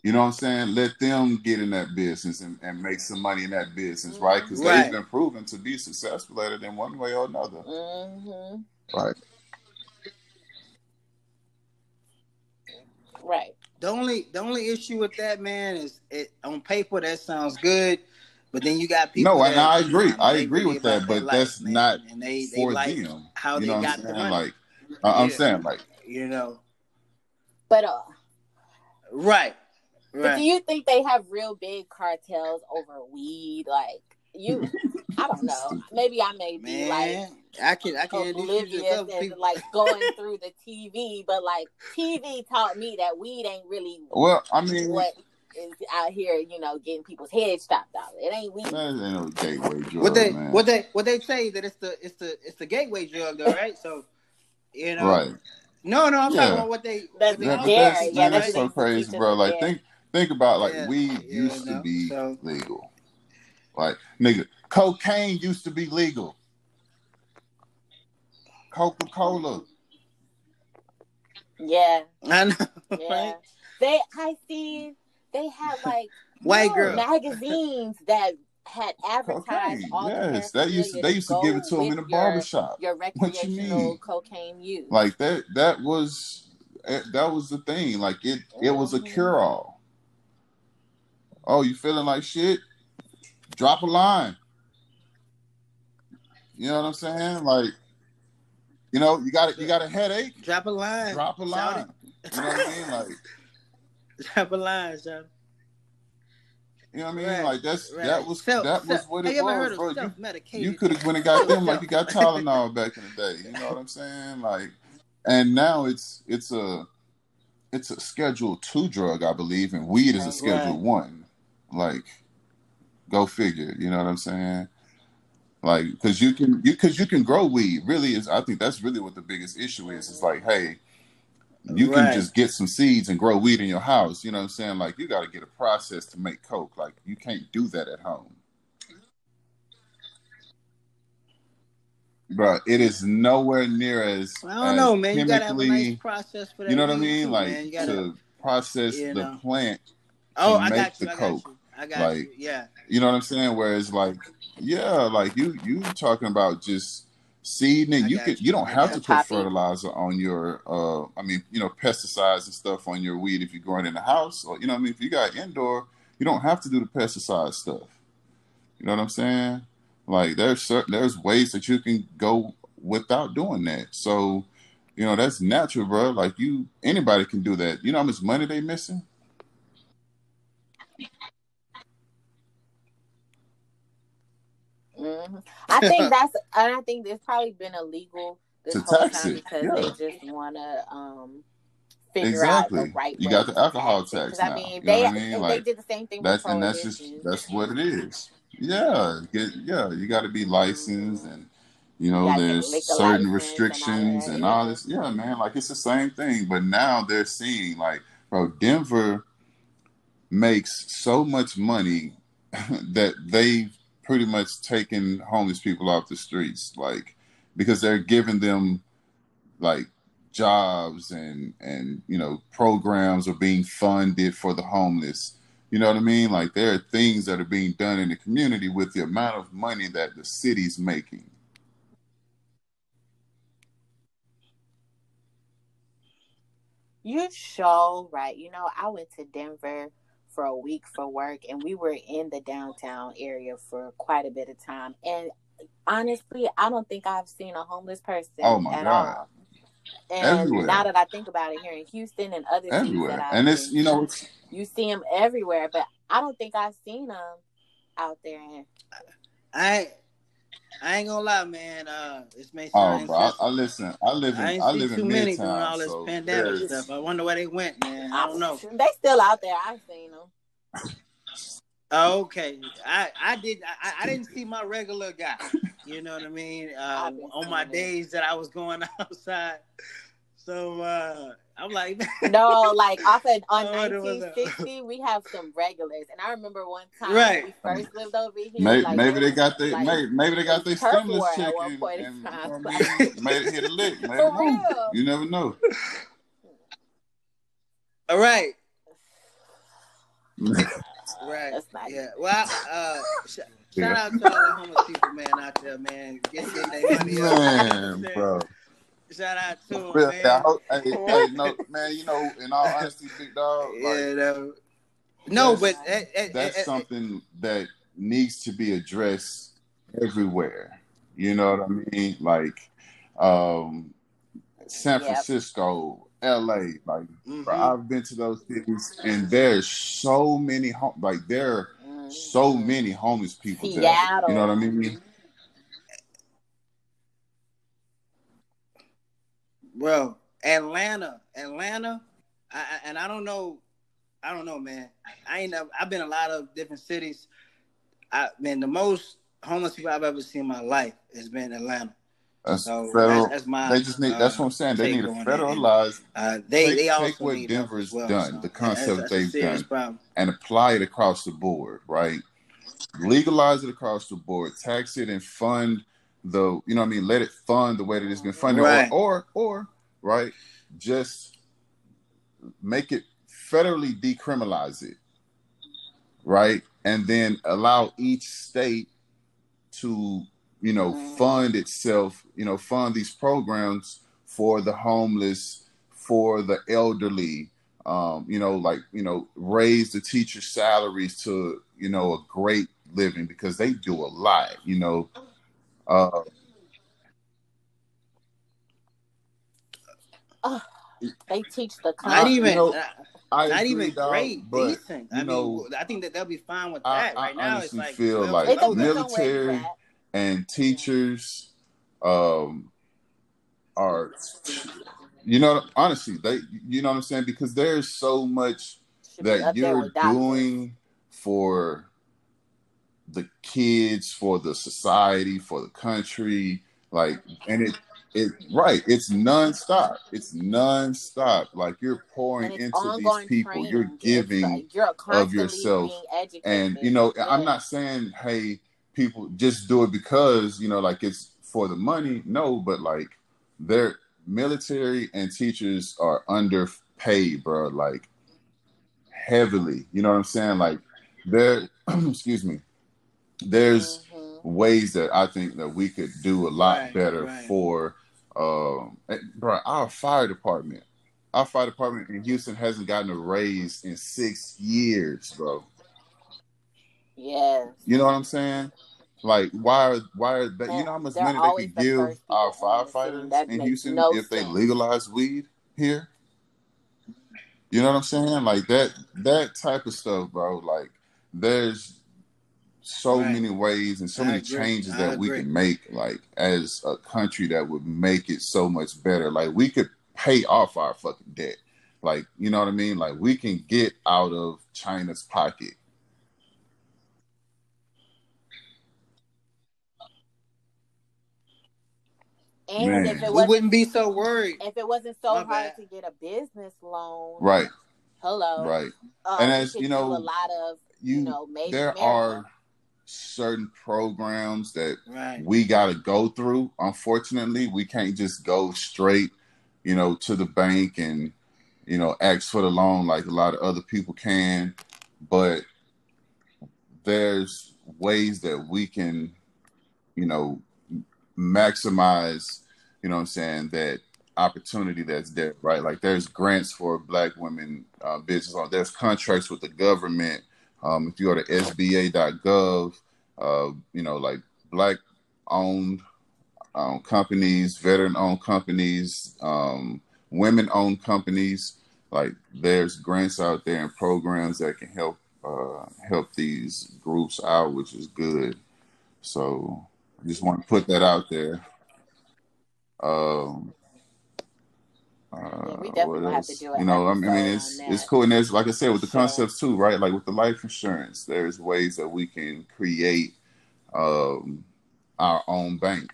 You know what I'm saying? Let them get in that business and make some money in that business, right? Because they've been proven to be successful at it in one way or another. Mm-hmm. Right. The only issue with that, man, is it on paper that sounds good, but then you got people. No, and I agree. I agree with that, but that's not for them. How they got the money. Like, I'm saying, like, you know. But But do you think they have real big cartels over weed? Like, you, I don't know. Maybe I may be I can oblivious and like going through the TV, but like TV taught me that weed ain't really what is out here, you know, getting people's heads chopped off. It ain't weed. That ain't no gateway drug. What they say that it's the gateway drug though, right? So, you know, No, I'm talking about what they. That's so crazy, bro. Like, Think about, like, weed used to be legal. Like, nigga, cocaine used to be legal. Coca-Cola. Yeah. I know. Yeah. Right? They had, like, white girl magazines that had advertised cocaine. All they used to give it to them in a barbershop. Your recreational cocaine use. Like, that was the thing. Like, it was a cure-all. Oh, you feeling like shit? Drop a line. You know what I'm saying? Like, you know, you got a headache. Drop a line. Drop a line. You know what I mean? Like, drop a line, son. You know what I mean? Like, that was what it was. Bro, you could have went and got them like you got Tylenol back in the day. You know what I'm saying? Like, and now it's a Schedule 2 drug, I believe, and weed is a Schedule 1. Like, go figure. You know what I'm saying? Like, because you can grow weed. Really, is I think that's really what the biggest issue is. It's like, hey, you can just get some seeds and grow weed in your house. You know what I'm saying? Like, you got to get a process to make coke. Like, you can't do that at home. Bro, it is nowhere near as. I don't know, man. You got to have a nice process for that. You know what I mean? Like, man, to process the plant. Oh, I got you. I got you. Yeah. You know what I'm saying? Whereas, like, like you talking about just seeding. You don't have to put fertilizer on your, pesticides and stuff on your weed if you're growing in the house, or, you know what I mean? If you got indoor, you don't have to do the pesticide stuff. You know what I'm saying? Like, there's ways that you can go without doing that. So, you know, that's natural, bro. Like, anybody can do that. You know how much money they missing? Mm-hmm. I think it's probably been illegal this whole time because they just want to figure out the right way. You got the alcohol tax now. I mean, they did the same thing with prohibition. And that's what it is. Yeah, you got to be licensed, and you know there's certain restrictions and all this. Yeah, man, like it's the same thing. But now they're seeing, like, bro, Denver makes so much money that they pretty much taking homeless people off the streets, like, because they're giving them like jobs and you know, programs are being funded for the homeless. You know what I mean? Like, there are things that are being done in the community with the amount of money that the city's making. You're so right. You know, I went to Denver for a week for work, and we were in the downtown area for quite a bit of time. And honestly, I don't think I've seen a homeless person at all. And everywhere. Now that I think about it, here in Houston and other cities that I've seen, you know, you see them everywhere, but I don't think I've seen them out there. I ain't gonna lie, man. It's made. I live in Midtown, all this pandemic stuff. I wonder where they went, man. I don't know. They still out there. I've seen them. Okay, I didn't see my regular guy. You know what I mean? On my days that I was going outside, so I'm like, no, like often on 1960, we have some regulars, and I remember one time when we first lived over here. Maybe they got their stimulus check and made it hit a lick. For real, you never know. All right. Right. Yeah. Well, shout out to all the homeless people, man, out there, man. Get their money up. Man, bro. Shout out to them, really, man. You know, in all honesty, big dog. Like, yeah, that's something that needs to be addressed everywhere. You know what I mean? Like, San Francisco. LA, like, bro, I've been to those cities, and there's so many, so many homeless people there. You know what I mean? Well, Atlanta, I don't know, man. I've been a lot of different cities. The most homeless people I've ever seen in my life has been Atlanta. That's what I'm saying. They need to federalize. They take what Denver's done, the concept they've done, and apply it across the board. Right, legalize it across the board, tax it, and fund the. You know what I mean? Let it fund the way that it's been funded, right. or just make it federally, decriminalize it, right, and then allow each state to. You know, fund itself, you know, fund these programs for the homeless, for the elderly, raise the teacher's salaries to, you know, a great living, because they do a lot, you know. They teach the class. Decent. I think that they'll be fine with that. Right now, it's like, feel like military. And teachers are, you know, honestly, they, you know what I'm saying? Because there's so much that you're doing for the kids, for the society, for the country, like, and it's nonstop. It's nonstop. Like, you're pouring into these people. You're giving of yourself. And, you know, I'm not saying, hey, people just do it because, you know, like, it's for the money. No, but like, their military and teachers are underpaid, bro. Like, heavily. You know what I'm saying? Like, there. Excuse me. There's ways that I think that we could do a lot better for, bro. Our fire department in Houston hasn't gotten a raise in 6 years, bro. Yeah. You know what I'm saying? Like, why are they, you know how much money they could give our firefighters in Houston if they legalize weed here? You know what I'm saying? Like, that type of stuff, bro. Like, there's so many ways and so many changes that we can make, like, as a country, that would make it so much better. Like, we could pay off our fucking debt. Like, you know what I mean? Like, we can get out of China's pocket. And if it we wouldn't be so worried. If it wasn't so hard to get a business loan, right? Hello, right? And as you know, a lot of there are certain programs that we got to go through. Unfortunately, we can't just go straight, you know, to the bank and, you know, ask for the loan like a lot of other people can. But there's ways that we can, you know, maximize, you know what I'm saying, that opportunity that's there, right? Like there's grants for Black women business. There's contracts with the government. If you go to sba.gov, you know, like Black-owned companies, veteran-owned companies, women-owned companies, like there's grants out there and programs that can help help these groups out, which is good. So I just want to put that out there. Yeah, we definitely have to do it. You know, I mean, it's cool. And there's, like I said, with the concepts too, right? Like with the life insurance, there's ways that we can create our own bank.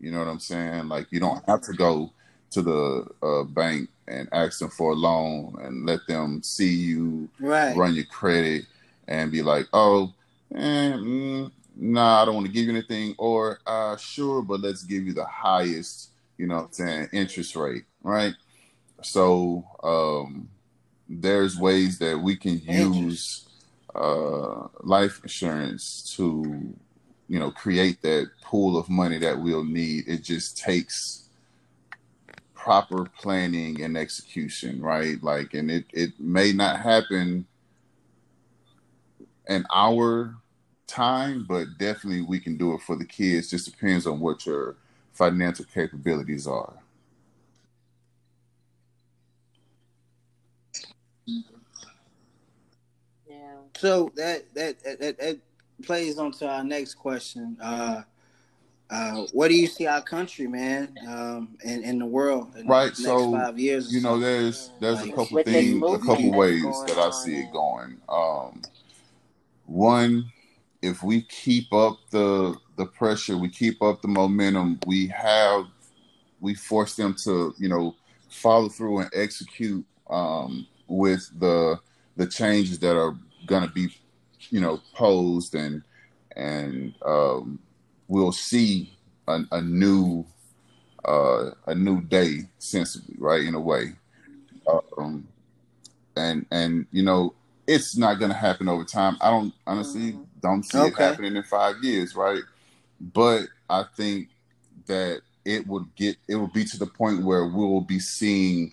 You know what I'm saying? Like you don't have to go to the bank and ask them for a loan and let them see you run your credit and be like, oh, nah, I don't want to give you anything, or sure, but let's give you the highest, you know what I'm saying, interest rate, right? So there's ways that we can use life insurance to, you know, create that pool of money that we'll need. It just takes proper planning and execution, right? Like, and it may not happen in our time, but definitely we can do it for the kids. Just depends on what your financial capabilities are. So that plays onto our next question. What do you see our country, man, in the world in the next 5 years? You know, there's a couple things, a couple ways that I see it going. One, if we keep up the pressure, we keep up the momentum, we force them to, you know, follow through and execute with the changes that are going to be, you know, posed, and we'll see a new day sensibly, right, in a way. And you know, it's not going to happen over time. I honestly don't see it happening in 5 years, right? But I think that it will be to the point where we will be seeing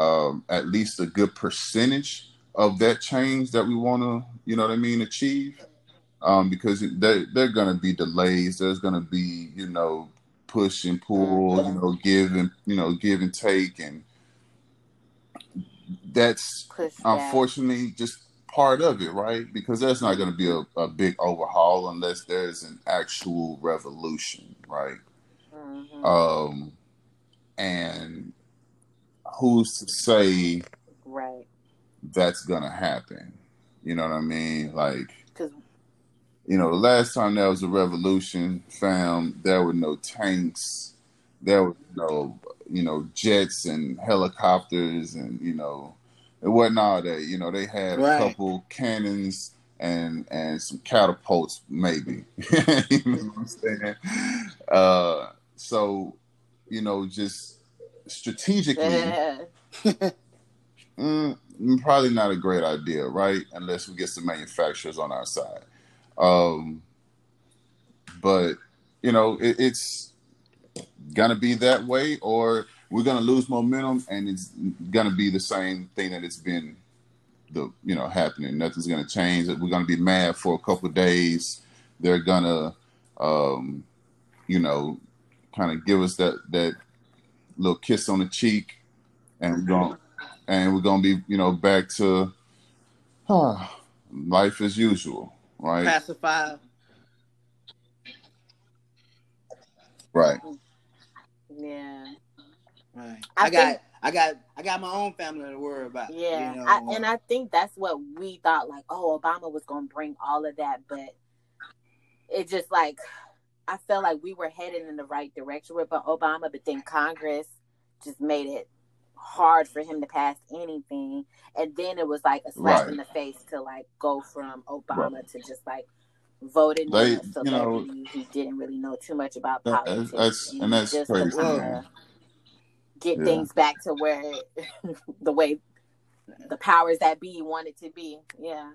at least a good percentage of that change that we want to, you know what I mean, achieve, because there are going to be delays. There's going to be, you know, push and pull, you know, give and take, and that's unfortunately just part of it, right? Because there's not going to be a big overhaul unless there's an actual revolution, right? Mm-hmm. And who's to say that's gonna happen? You know what I mean? Like, you know, the last time there was a revolution, fam, there were no tanks, there were no, you know, jets and helicopters, and, you know, it wasn't all that. You know, they had a couple cannons and some catapults, maybe. You know what I'm saying? So, you know, just strategically. Probably not a great idea, right? Unless we get some manufacturers on our side. But, you know, it's going to be that way, or we're going to lose momentum, and it's going to be the same thing that it's been, you know, happening. Nothing's going to change. We're going to be mad for a couple of days. They're going to, you know, kind of give us that little kiss on the cheek, and we're going to... And we're gonna be, you know, back to life as usual, right? Pacified, right? Yeah, right. I got my own family to worry about. Yeah, you know? And I think that's what we thought. Like, oh, Obama was gonna bring all of that, but it just, like, I felt like we were headed in the right direction with Obama, but then Congress just made it hard for him to pass anything, and then it was like a slap in the face to, like, go from Obama to just, like, voted in, so maybe he didn't really know too much about politics. That's just crazy. Get things back to where the way the powers that be want it to be. Yeah.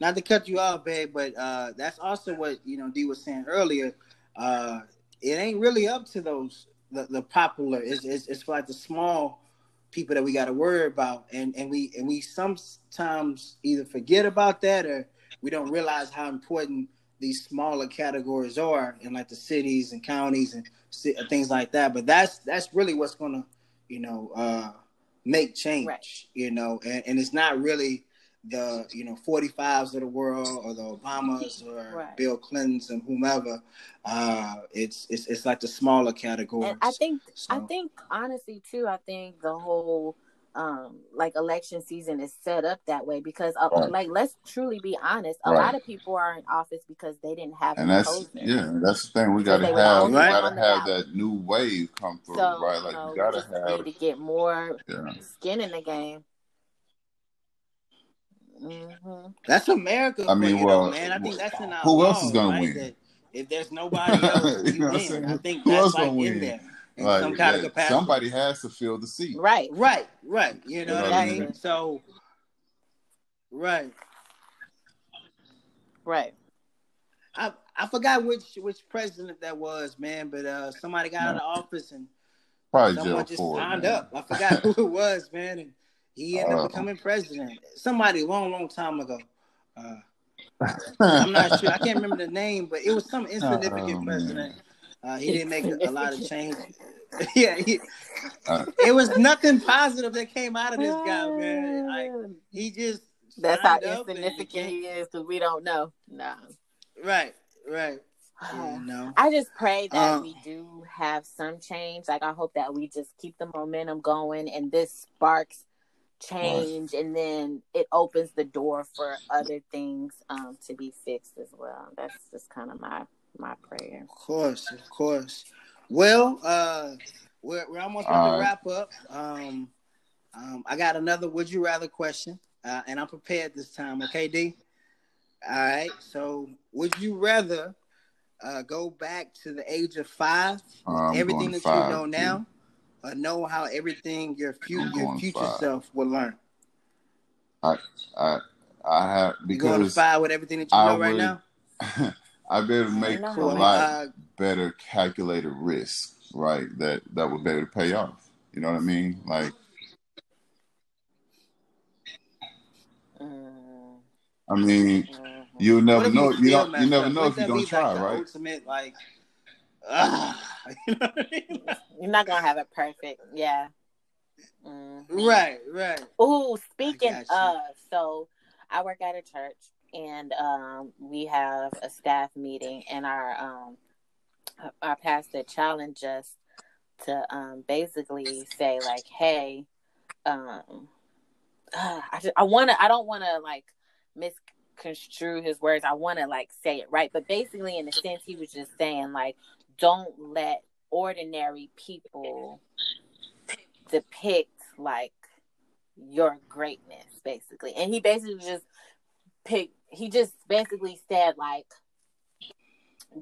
Not to cut you off, babe, but that's also what D was saying earlier. It ain't really up to those the popular. It's like the small people that we got to worry about, and we sometimes either forget about that or we don't realize how important these smaller categories are in like the cities and counties and things like that. But that's really what's gonna make change, right. And it's not really the 45s of the world or the Obamas or right. Bill Clintons and whomever. It's like the smaller categories. And I think honestly too, I think the whole election season is set up that way because let's truly be honest, a lot of people are in office because they didn't have that's the thing. We gotta have that new wave come through, right? Like you gotta need to get more skin in the game. Mm-hmm. That's America. I mean, man, I think that's in our who else is gonna win? That if there's nobody else, win. I think who that's like in there. In some kind of capacity. Somebody has to fill the seat. Right. You know what I mean? So, right. I forgot which president that was, man. But somebody got out of office and probably someone just signed up. I forgot who it was, man. And he ended up becoming president. Somebody long time ago. I'm not sure. I can't remember the name, but it was some insignificant president. He didn't make a lot of change. It was nothing positive that came out of this guy, man. Like, he just that's how insignificant he is because we don't know. No. Right. I just pray that we do have some change. Like I hope that we just keep the momentum going and this sparks change and then it opens the door for other things to be fixed as well. That's just kind of my prayer. Of course. Well, we're almost going to wrap up. I got another would you rather question, and I'm prepared this time. Okay, D? All right. So would you rather go back to the age of 5, everything that 5, you know now, or know how everything your future 5. Self will learn? I have, because you're going to 5 with everything that you know right now? I'd be able to make a lot better calculated risk, right? That would be able to pay off. You know what I mean? Like, I mean, you'll never know. You never know if you don't try, right? Ultimate, like, you know what I mean? You're not gonna have it perfect, yeah. Mm-hmm. Right. Ooh, speaking of, so I work at a church. And we have a staff meeting, and our pastor challenged us to basically say like, "Hey, I don't want to like misconstrue his words. I want to like say it right." But basically, in a sense, he was just saying like, "Don't let ordinary people depict like your greatness," basically. And he basically just he just basically said like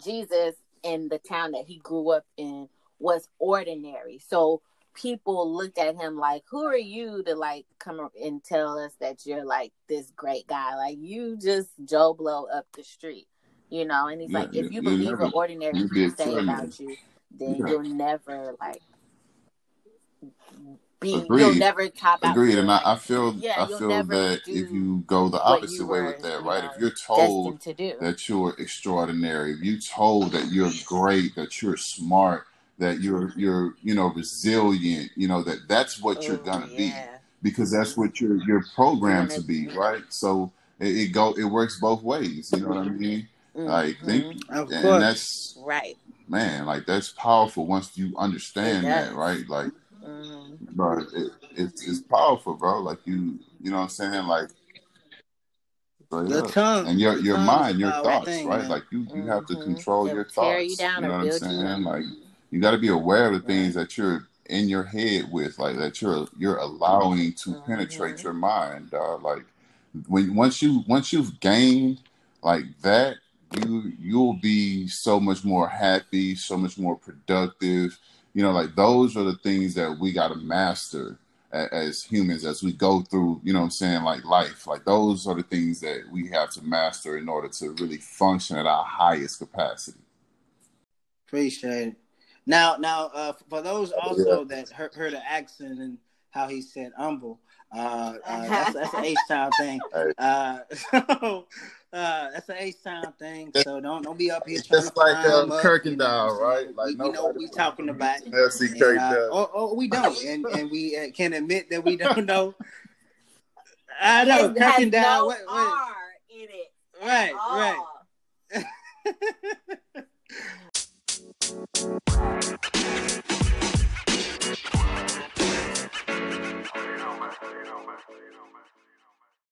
Jesus in the town that he grew up in was ordinary. So people looked at him like, who are you to like come up and tell us that you're like this great guy? Like you just Joe Blow up the street, and he's like, if you believe what ordinary people say about you, then you'll never like you'll never top out. Agreed, and I feel that if you go the opposite way with that, right? If you're told that you're extraordinary, if you're told that you're great, that you're smart, that you're resilient, that's what you're gonna be because that's what you're programmed to be, right? So it works both ways. You know what I mean? Like and that's right, man. Like that's powerful once you understand that, right? Like. Bro, it's powerful, bro. Like you know what I'm saying? Like and your mind, your thoughts, right? Man. Like you have to control your thoughts. You know what I'm saying? Like you got to be aware of the things that you're in your head with, like that you're allowing to penetrate your mind, dog. Like once you've gained like that, you'll be so much more happy, so much more productive. You know, like those are the things that we got to master as humans, as we go through, you know what I'm saying, like life. Like those are the things that we have to master in order to really function at our highest capacity. Appreciate it. Now, for those also that heard the accent and how he said humble, that's an H-Town thing. That's an H-Town thing. So don't be up here trying to find them up. Kirkendall, right? Like we know what we're talking about. Or we don't, and we can admit that we don't know. I know it Kirkendall. No R in it. Right.